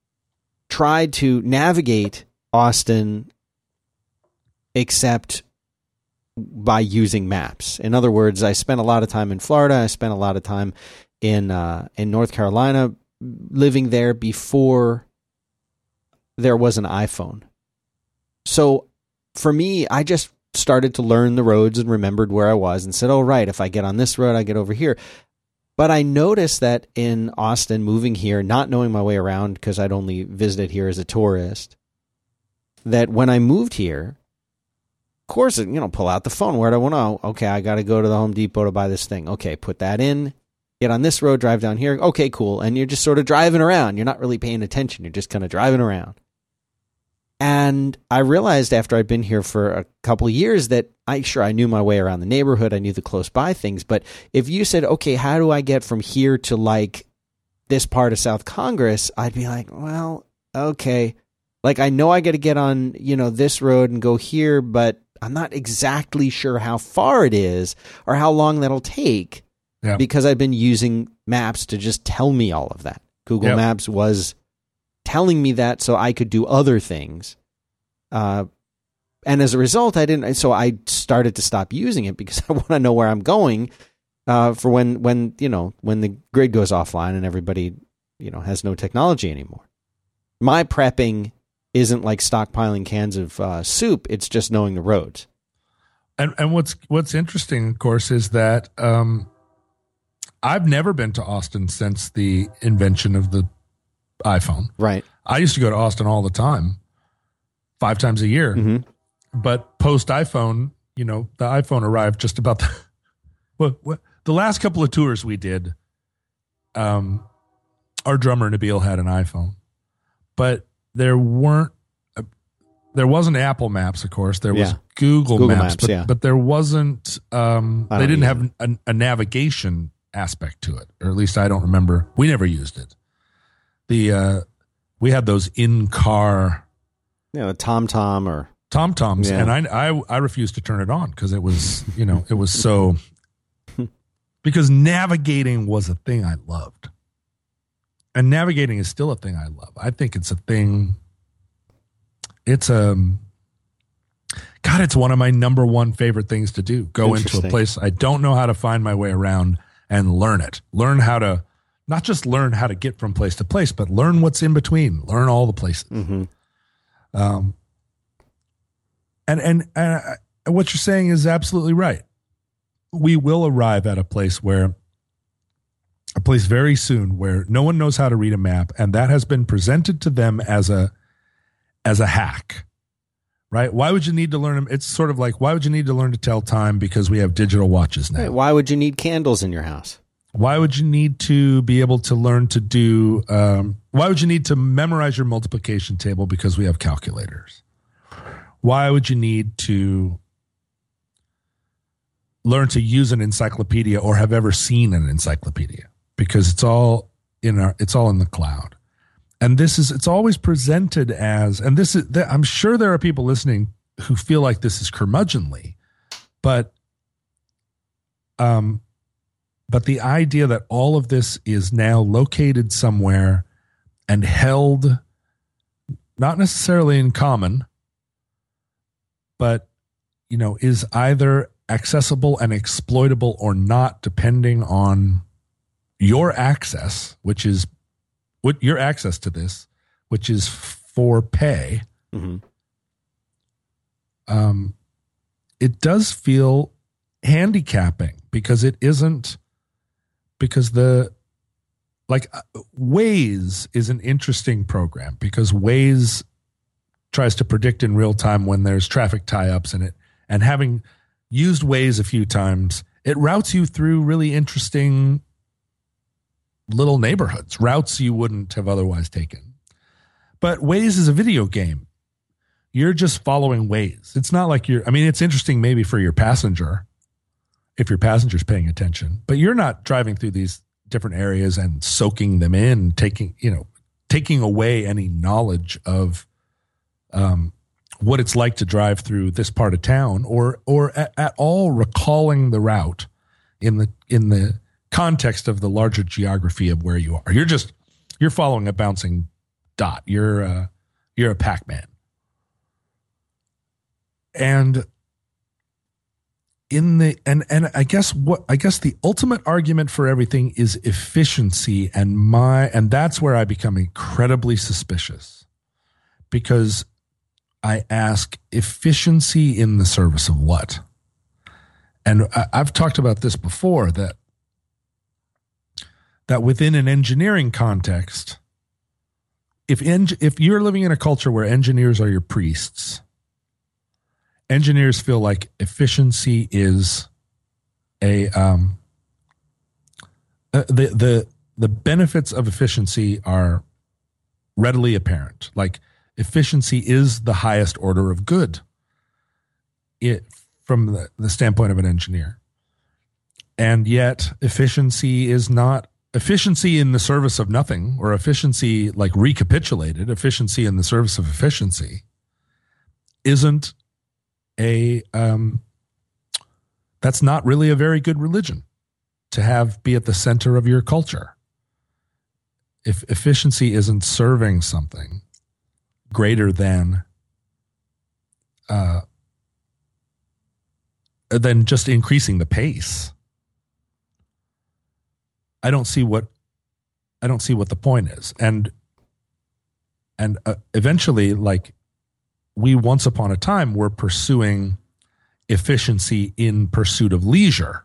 tried to navigate Austin except by using maps. In other words, I spent a lot of time in Florida. I spent a lot of time in uh, in North Carolina, living there before there was an iPhone. So for me, I just started to learn the roads and remembered where I was and said, oh, right, if I get on this road, I get over here. But I noticed that in Austin, moving here, not knowing my way around because I'd only visited here as a tourist, that when I moved here, of course, you know, pull out the phone. Where do I want to? Okay, I got to go to the Home Depot to buy this thing. Okay, put that in. Get on this road, drive down here. Okay, cool. And you're just sort of driving around. You're not really paying attention. You're just kind of driving around. And I realized after I'd been here for a couple of years that I sure I knew my way around the neighborhood. I knew the close by things. But if you said, okay, how do I get from here to like this part of South Congress? I'd be like, well, okay. Like, I know I got to get on, you know, this road and go here, but I'm not exactly sure how far it is or how long that'll take yeah. because I've been using maps to just tell me all of that. Google yep. Maps was telling me that so I could do other things. Uh, and as a result, I didn't, so I started to stop using it because I want to know where I'm going uh, for when, when, you know, when the grid goes offline and everybody, you know, has no technology anymore. My prepping isn't like stockpiling cans of uh, soup. It's just knowing the roads. And and what's, what's interesting, of course, is that um, I've never been to Austin since the invention of the iPhone. Right. I used to go to Austin all the time, five times a year. Mm-hmm. But post iPhone, you know, the iPhone arrived just about the, what, what, the last couple of tours we did. Um, our drummer Nabil had an iPhone, but there weren't, uh, there wasn't Apple Maps, of course. There was yeah. Google, Google Maps, Maps but, yeah. but there wasn't. Um, they didn't either. have a, a navigation aspect to it, or at least I don't remember. We never used it. The uh, we had those in car, yeah, the TomTom or TomToms, yeah. and I, I I refused to turn it on because it was you know it was so because navigating was a thing I loved, and navigating is still a thing I love. I think it's a thing. It's um, God, it's one of my number one favorite things to do. Go into a place I don't know how to find my way around and learn it. Learn how to. Not just learn how to get from place to place, but learn what's in between. Learn all the places. Mm-hmm. Um, and and, and I, what you're saying is absolutely right. We will arrive at a place where, a place very soon where no one knows how to read a map, and that has been presented to them as a as a hack, right? Why would you need to learn them? It's sort of like, why would you need to learn to tell time because we have digital watches now? Right. Why would you need candles in your house? Why would you need to be able to learn to do, um, why would you need to memorize your multiplication table because we have calculators? Why would you need to learn to use an encyclopedia or have ever seen an encyclopedia? Because it's all in our, it's all in the cloud. And this is, it's always presented as, and this is, I'm sure there are people listening who feel like this is curmudgeonly, but, um, But the idea that all of this is now located somewhere and held, not necessarily in common, but, you know, is either accessible and exploitable or not, depending on your access, which is what your access to this, which is for pay. Mm-hmm. Um, it does feel handicapping because it isn't. Because the, like, Waze is an interesting program because Waze tries to predict in real time when there's traffic tie-ups in it. And having used Waze a few times, it routes you through really interesting little neighborhoods, routes you wouldn't have otherwise taken. But Waze is a video game. You're just following Waze. It's not like you're, I mean, it's interesting maybe for your passenger if your passenger's paying attention, but you're not driving through these different areas and soaking them in, taking, you know, taking away any knowledge of um, what it's like to drive through this part of town, or, or at, at all recalling the route in the, in the context of the larger geography of where you are. You're just, you're following a bouncing dot. You're uh you're a Pac-Man. And in the, and, and I guess what, I guess the ultimate argument for everything is efficiency, and my, and that's where I become incredibly suspicious, because I ask, efficiency in the service of what? And I, I've talked about this before, that, that within an engineering context, if en- if you're living in a culture where engineers are your priests, engineers feel like efficiency is a um, uh, the the the benefits of efficiency are readily apparent. Like, efficiency is the highest order of good, it, from the, the standpoint of an engineer, and yet efficiency is not efficiency in the service of nothing, or efficiency like recapitulated, efficiency in the service of efficiency isn't a, um, that's not really a very good religion to have be at the center of your culture. If efficiency isn't serving something greater than, uh, than just increasing the pace, I don't see what, I don't see what the point is. And, and uh, eventually, like, we once upon a time were pursuing efficiency in pursuit of leisure.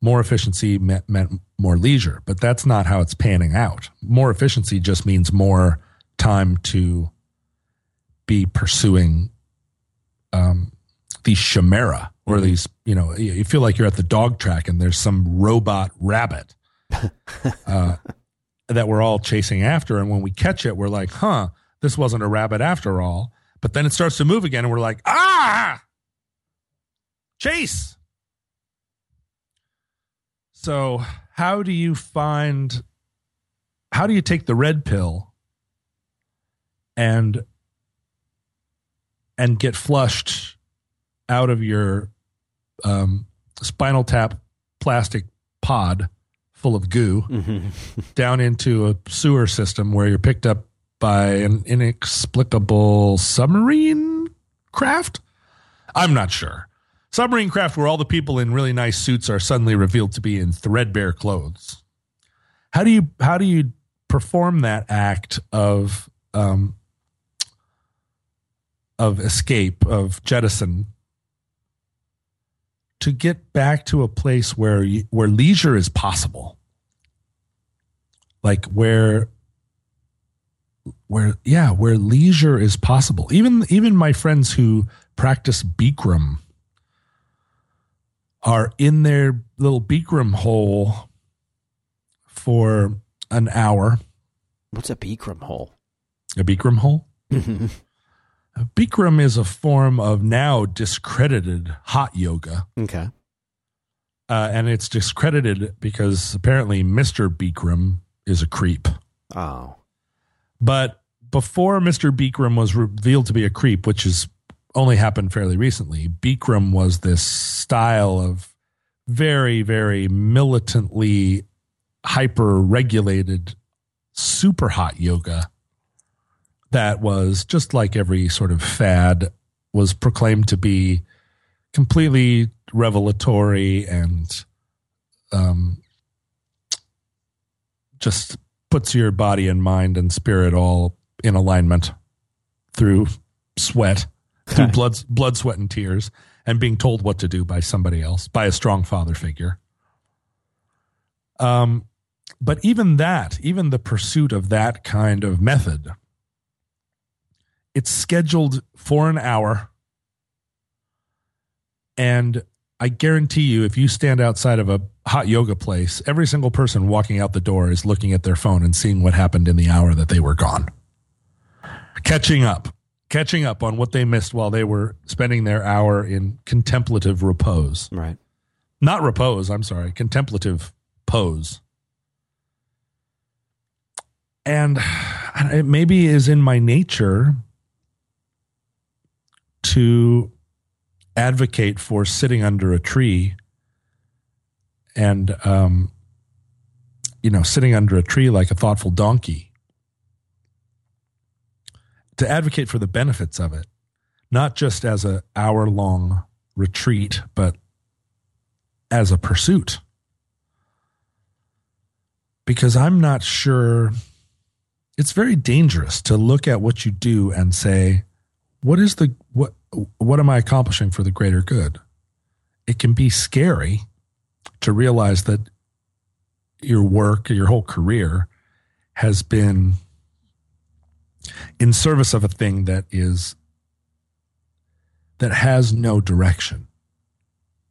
More efficiency meant, meant more leisure, but that's not how it's panning out. More efficiency just means more time to be pursuing um, the chimera, or mm-hmm. these, you know, you feel like you're at the dog track and there's some robot rabbit uh, that we're all chasing after. And when we catch it, we're like, huh, this wasn't a rabbit after all. But then it starts to move again, and we're like, ah, chase. So how do you find, how do you take the red pill and, and get flushed out of your um, spinal tap plastic pod full of goo mm-hmm. down into a sewer system where you're picked up by an inexplicable submarine craft? I'm not sure. Submarine craft where all the people in really nice suits are suddenly revealed to be in threadbare clothes. How do you, how do you perform that act of, um, of escape, of jettison, to get back to a place where, you, where leisure is possible? Like where, Where, yeah, where leisure is possible. Even, even my friends who practice Bikram are in their little Bikram hole for an hour. What's a Bikram hole? A Bikram hole? A Bikram is a form of now discredited hot yoga. Okay. Uh, and it's discredited because apparently Mister Bikram is a creep. Oh. But before Mister Bikram was revealed to be a creep, which has only happened fairly recently, Bikram was this style of very, very militantly hyper-regulated, super hot yoga that was, just like every sort of fad, was proclaimed to be completely revelatory and um, just puts your body and mind and spirit all in alignment through sweat, through okay. blood, blood, sweat, and tears, and being told what to do by somebody else, by a strong father figure. Um, but even that, even the pursuit of that kind of method, it's scheduled for an hour. And I guarantee you, if you stand outside of a hot yoga place, every single person walking out the door is looking at their phone and seeing what happened in the hour that they were gone. Catching up, catching up on what they missed while they were spending their hour in contemplative repose. Right. Not repose, I'm sorry. Contemplative pose. And it maybe is in my nature to advocate for sitting under a tree and, um, you know, sitting under a tree like a thoughtful donkey. To advocate for the benefits of it, not just as an hour-long retreat, but as a pursuit. Because I'm not sure, it's very dangerous to look at what you do and say, what is the, what, what am I accomplishing for the greater good? It can be scary to realize that your work, your whole career has been in service of a thing that is, that has no direction,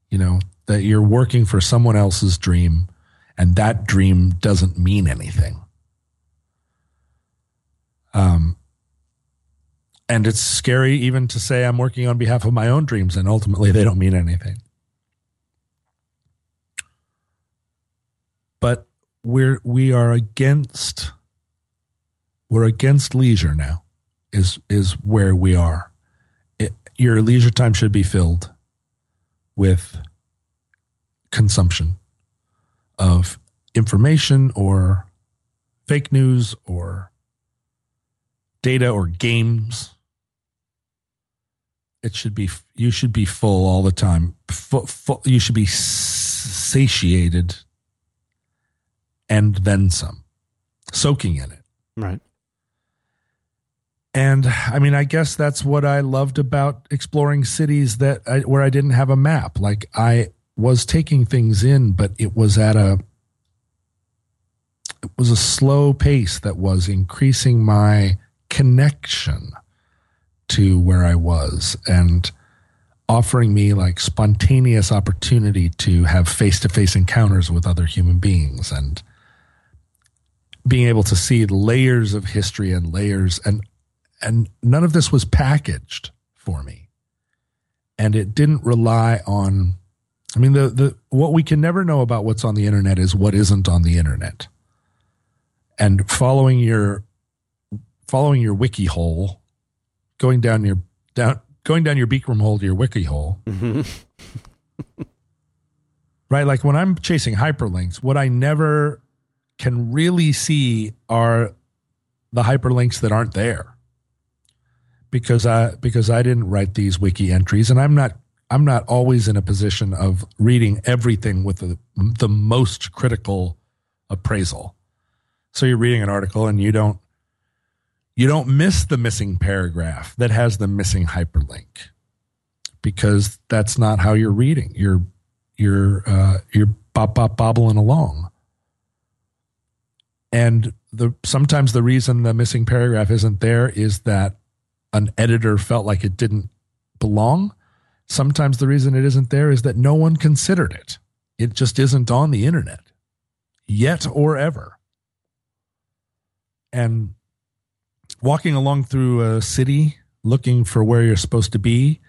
you know, that you're working for someone else's dream and that dream doesn't mean anything. Um, and it's scary even to say I'm working on behalf of my own dreams and ultimately they don't mean anything. But we're, we are against, we're against leisure now is, is where we are. It, your leisure time should be filled with consumption of information or fake news or data or games. It should be, you should be full all the time. Full, full, you should be satiated and then some, soaking in it. Right. And I mean, I guess that's what I loved about exploring cities that I, where I didn't have a map. Like I was taking things in, but it was at a, it was a slow pace that was increasing my connection to where I was and offering me like spontaneous opportunity to have face-to-face encounters with other human beings and being able to see layers of history and layers. And, and none of this was packaged for me. And it didn't rely on, I mean, the, the, what we can never know about what's on the internet is what isn't on the internet. And following your, following your wiki hole, going down your, down, going down your Beakroom hole to your wiki hole, mm-hmm. Right? Like when I'm chasing hyperlinks, what I never can really see are the hyperlinks that aren't there because I, because I didn't write these wiki entries and I'm not, I'm not always in a position of reading everything with the, the most critical appraisal. So you're reading an article and you don't, you don't miss the missing paragraph that has the missing hyperlink because that's not how you're reading. You're, you're, uh, you're bop, bop, bobbling along. And the, sometimes the reason the missing paragraph isn't there is that an editor felt like it didn't belong. Sometimes the reason it isn't there is that no one considered it. It just isn't on the internet yet or ever. And walking along through a city, looking for where you're supposed to be,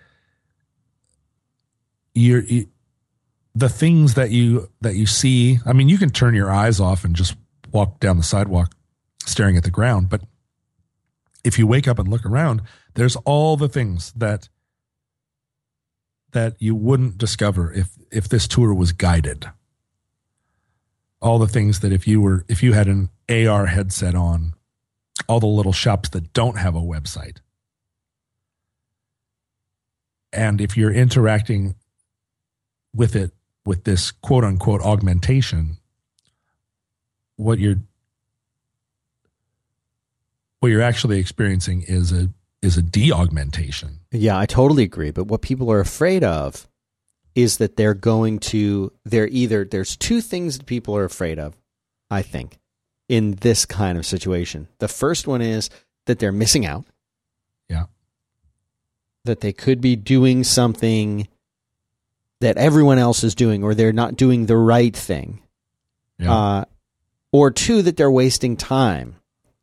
you're, you, the things that you that you see, I mean, you can turn your eyes off and just walk down the sidewalk staring at the ground, but if you wake up and look around, there's all the things that that you wouldn't discover if if this tour was guided. All the things that if you were if you had an A R headset on, all the little shops that don't have a website. And if you're interacting with it, with this quote unquote augmentation, what you're, what you're actually experiencing is a, is a de-augmentation. Yeah, I totally agree. But what people are afraid of is that they're going to, they're either, there's two things that people are afraid of, I think, in this kind of situation. The first one is that they're missing out. Yeah. That they could be doing something that everyone else is doing, or they're not doing the right thing. Yeah. Uh, or two, that they're wasting time.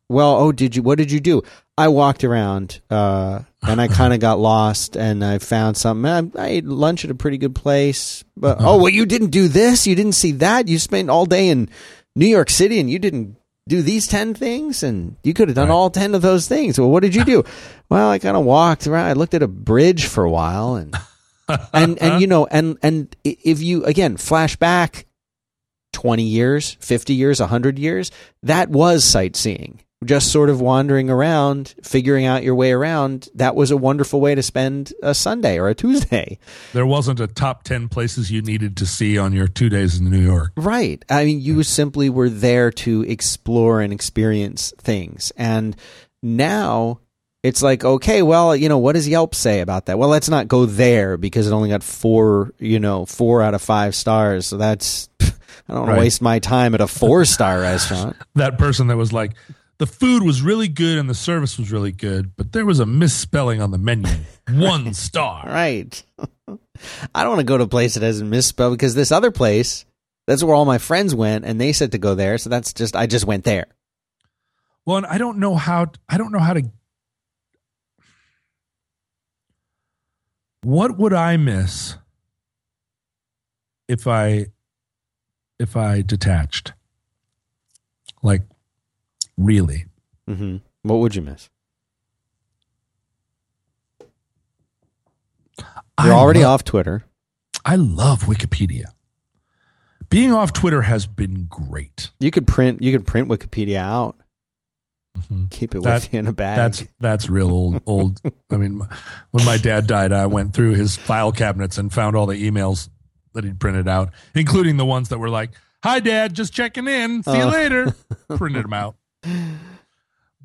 well, oh, did you, what did you do? I walked around, uh, and I kind of got lost, and I found something. I, I ate lunch at a pretty good place, but uh-huh. oh, well, you didn't do this. You didn't see that. You spent all day in New York City and you didn't do these ten things, and you could have done right. all ten of those things. Well, what did you do? Well, I kind of walked around. I looked at a bridge for a while, and, and, and, you know, and, and if you, again, flash back twenty years, fifty years, one hundred years, that was sightseeing. Just sort of wandering around, figuring out your way around. That was a wonderful way to spend a Sunday or a Tuesday. There wasn't a top ten places you needed to see on your two days in New York. Right. I mean, you simply were there to explore and experience things. And now it's like, okay, well, you know, what does Yelp say about that? Well, let's not go there because it only got four, you know, four out of five stars. So that's, I don't want right. to waste my time at a four-star restaurant. That person that was like, the food was really good and the service was really good, but there was a misspelling on the menu. One star. Right. I don't want to go to a place that hasn't misspelled, because this other place, that's where all my friends went and they said to go there. So that's just, I just went there. Well, and I don't know how, I don't know how to, what would I miss if I, if I detached? Like, really? Mm-hmm. What would you miss? You're I already love, off Twitter. I love Wikipedia. Being off Twitter has been great. You could print. You could print Wikipedia out. Mm-hmm. Keep it that, with you in a bag. That's that's real old old. I mean, when my dad died, I went through his file cabinets and found all the emails that he'd printed out, including the ones that were like, "Hi, Dad, just checking in. See uh. you later." Printed them out.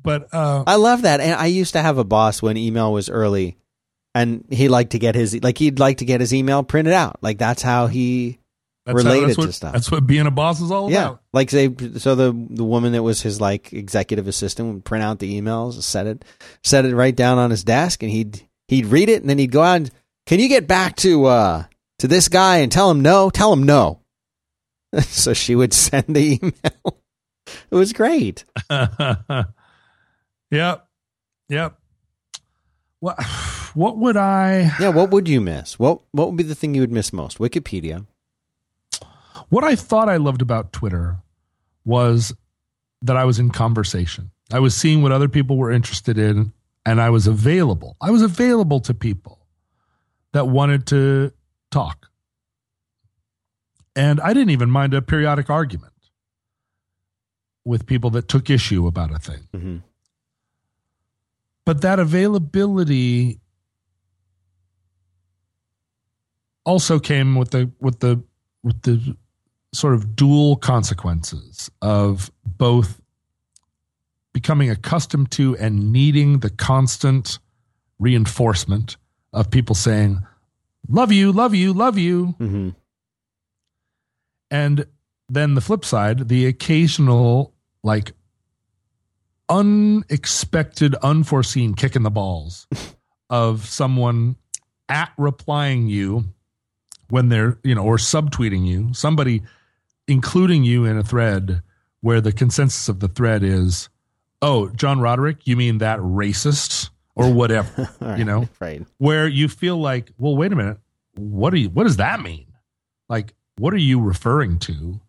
But uh, I love that. And I used to have a boss when email was early, and he liked to get his like he'd like to get his email printed out. Like that's how he that's related how, that's what, to stuff. That's what being a boss is all yeah. about. Like they so the the woman that was his like executive assistant would print out the emails and set it set it right down on his desk, and he'd he'd read it, and then he'd go out and, can you get back to uh to this guy and tell him no? Tell him no. So she would send the email. It was great. Yep. Yep. What, what would I... Yeah, what would you miss? What What would be the thing you would miss most? Wikipedia. What I thought I loved about Twitter was that I was in conversation. I was seeing what other people were interested in, and I was available. I was available to people that wanted to talk. And I didn't even mind a periodic argument with people that took issue about a thing. Mm-hmm. But that availability also came with the, with the, with the sort of dual consequences of both becoming accustomed to and needing the constant reinforcement of people saying, love you, love you, love you. Mm-hmm. And then the flip side, the occasional, like, unexpected, unforeseen kick in the balls of someone at replying you when they're, you know, or subtweeting you, somebody including you in a thread where the consensus of the thread is, oh, John Roderick, you mean that racist or whatever, right, you know, right. Where you feel like, well, wait a minute, what do you, what does that mean? Like, what are you referring to?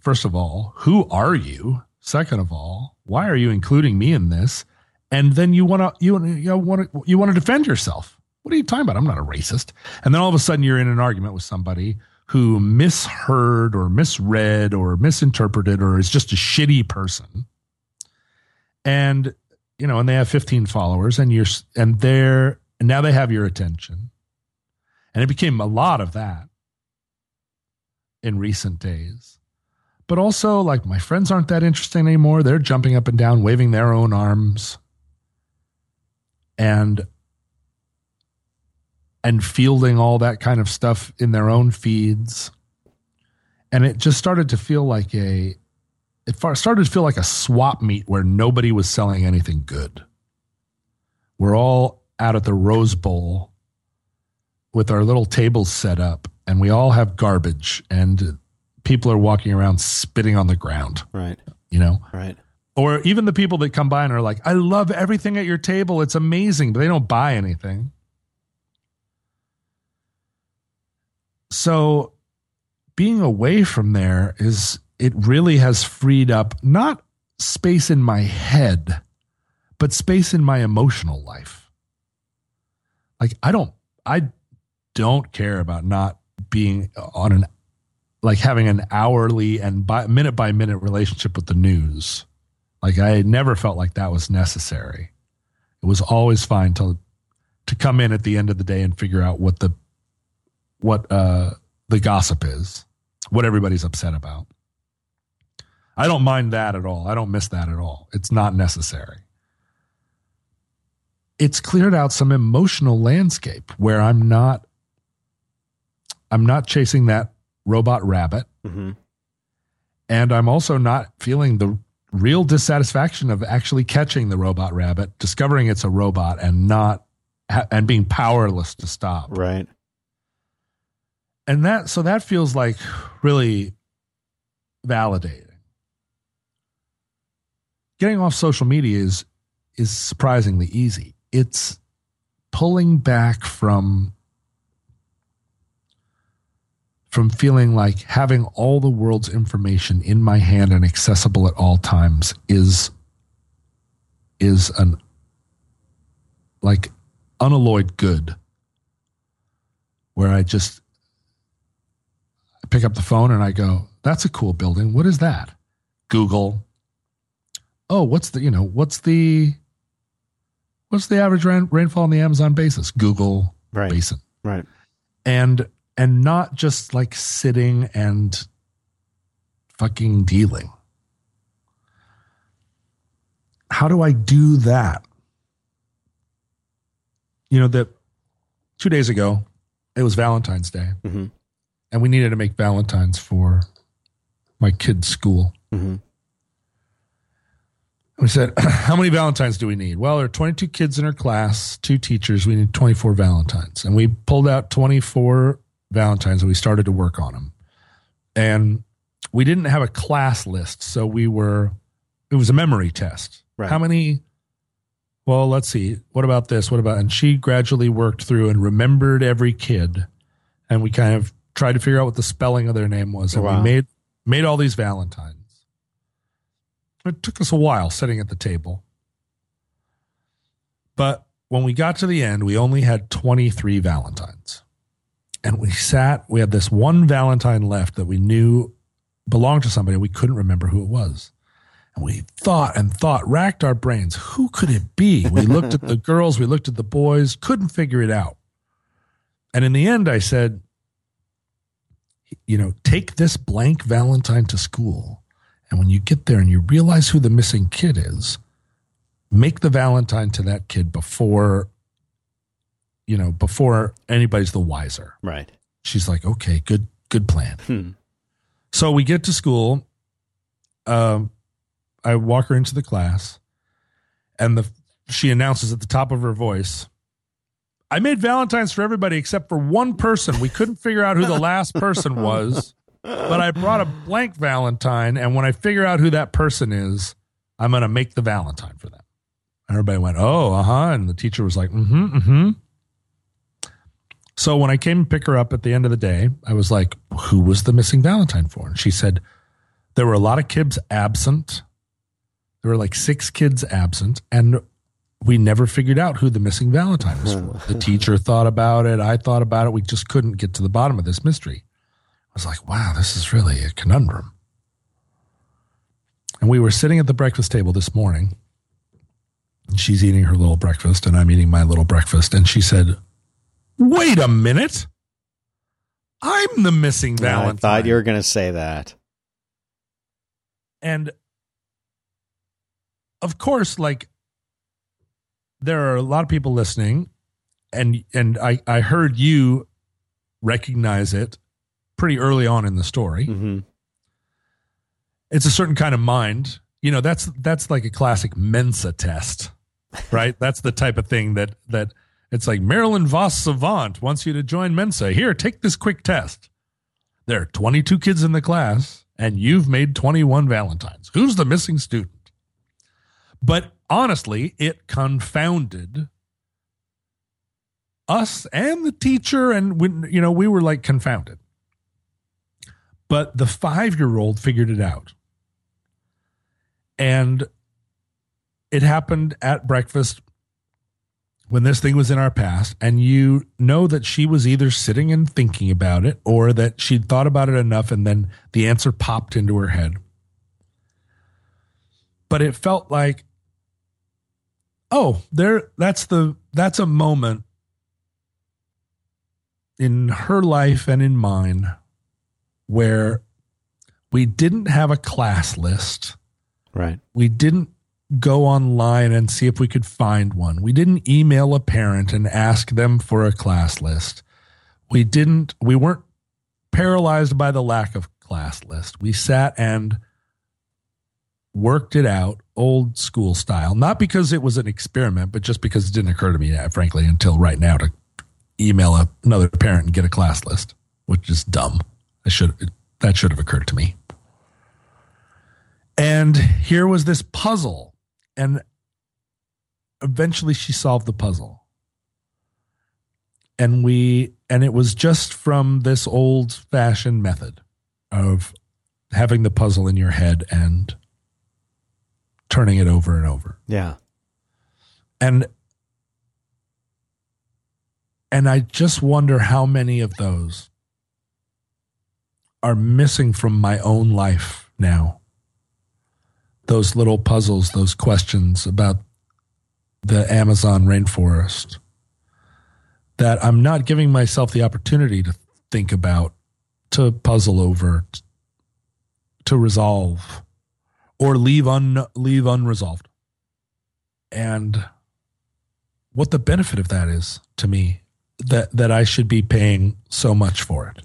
First of all, who are you? Second of all, why are you including me in this? And then you want to you you want to you want to defend yourself. What are you talking about? I'm not a racist. And then all of a sudden you're in an argument with somebody who misheard or misread or misinterpreted or is just a shitty person. And you know, and they have fifteen followers, and you're and they're and now they have your attention. And it became a lot of that in recent days. But also, like, my friends aren't that interesting anymore. They're jumping up and down, waving their own arms, and and fielding all that kind of stuff in their own feeds. And it just started to feel like a, it started to feel like a swap meet where nobody was selling anything good. We're all out at the Rose Bowl with our little tables set up, and we all have garbage, and people are walking around spitting on the ground. Right. You know? Right. Or even the people that come by and are like, I love everything at your table. It's amazing, but they don't buy anything. So being away from there is, it really has freed up not space in my head, but space in my emotional life. Like I don't, I don't care about not being on an, like having an hourly and by, minute by minute relationship with the news. Like I never felt like that was necessary. It was always fine to to come in at the end of the day and figure out what the what uh, the gossip is, what everybody's upset about. I don't mind that at all. I don't miss that at all. It's not necessary. It's cleared out some emotional landscape where I'm not I'm not chasing that robot rabbit, mm-hmm. and I'm also not feeling the real dissatisfaction of actually catching the robot rabbit, discovering it's a robot and not, and being powerless to stop. Right. And that, so that feels like really validating. Getting off social media is, is surprisingly easy. It's pulling back from, from feeling like having all the world's information in my hand and accessible at all times is, is an like unalloyed good, where I just pick up the phone and I go, that's a cool building. What is that? Google. Oh, what's the, you know, what's the, what's the average rain, rainfall in the Amazon basin? Google right. basin. Right. And, And not just like sitting and fucking dealing. How do I do that? You know, that two days ago, it was Valentine's Day. Mm-hmm. And we needed to make Valentines for my kid's school. Mm-hmm. We said, how many Valentines do we need? Well, there are twenty-two kids in her class, two teachers. We need twenty-four Valentines. And we pulled out twenty-four Valentines and we started to work on them, and we didn't have a class list, so we were it was a memory test. Right. How many? Well, let's see, what about this, what about, and she gradually worked through and remembered every kid, and we kind of tried to figure out what the spelling of their name was. And wow. we made made all these Valentines. It took us a while sitting at the table, but when we got to the end, we only had twenty-three Valentines. And we sat, we had this one Valentine left that we knew belonged to somebody. We couldn't remember who it was. And we thought and thought, racked our brains. Who could it be? We looked at the girls, we looked at the boys, couldn't figure it out. And in the end, I said, you know, take this blank Valentine to school. And when you get there and you realize who the missing kid is, make the Valentine to that kid before you know, before anybody's the wiser. Right. She's like, okay, good, good plan. Hmm. So we get to school. Um, I walk her into the class, and the, she announces at the top of her voice, I made Valentines for everybody except for one person. We couldn't figure out who the last person was, but I brought a blank Valentine. And when I figure out who that person is, I'm going to make the Valentine for them. And everybody went, oh, uh-huh. And the teacher was like, mm-hmm, mm-hmm. So when I came and pick her up at the end of the day, I was like, who was the missing Valentine for? And she said, there were a lot of kids absent. There were like six kids absent, and we never figured out who the missing Valentine was for. The teacher thought about it. I thought about it. We just couldn't get to the bottom of this mystery. I was like, wow, this is really a conundrum. And we were sitting at the breakfast table this morning. And she's eating her little breakfast, and I'm eating my little breakfast. And she said, wait a minute. I'm the missing Valentine. I thought you were going to say that. And of course, like there are a lot of people listening, and and I, I heard you recognize it pretty early on in the story. Mm-hmm. It's a certain kind of mind. You know, that's that's like a classic Mensa test, right? That's the type of thing that that it's like Marilyn Voss Savant wants you to join Mensa. Here, take this quick test. There are twenty-two kids in the class, and you've made twenty-one Valentines. Who's the missing student? But honestly, it confounded us and the teacher. And, when, you know, we were like confounded. But the five-year-old figured it out. And it happened at breakfast when this thing was in our past, and you know that she was either sitting and thinking about it or that she'd thought about it enough and then the answer popped into her head. But it felt like, oh, there that's the that's a moment in her life and in mine where we didn't have a class list. Right. We didn't go online and see if we could find one. We didn't email a parent and ask them for a class list. We didn't, we weren't paralyzed by the lack of class list. We sat and worked it out old school style, not because it was an experiment, but just because it didn't occur to me, frankly, until right now to email a, another parent and get a class list, which is dumb. I should, that should have occurred to me. And here was this puzzle, and eventually she solved the puzzle. And we, and it was just from this old-fashioned method of having the puzzle in your head and turning it over and over. Yeah. And and I just wonder how many of those are missing from my own life now. Those little puzzles, those questions about the Amazon rainforest that I'm not giving myself the opportunity to think about, to puzzle over, to resolve, or leave un leave unresolved. And what the benefit of that is to me, that, that I should be paying so much for it.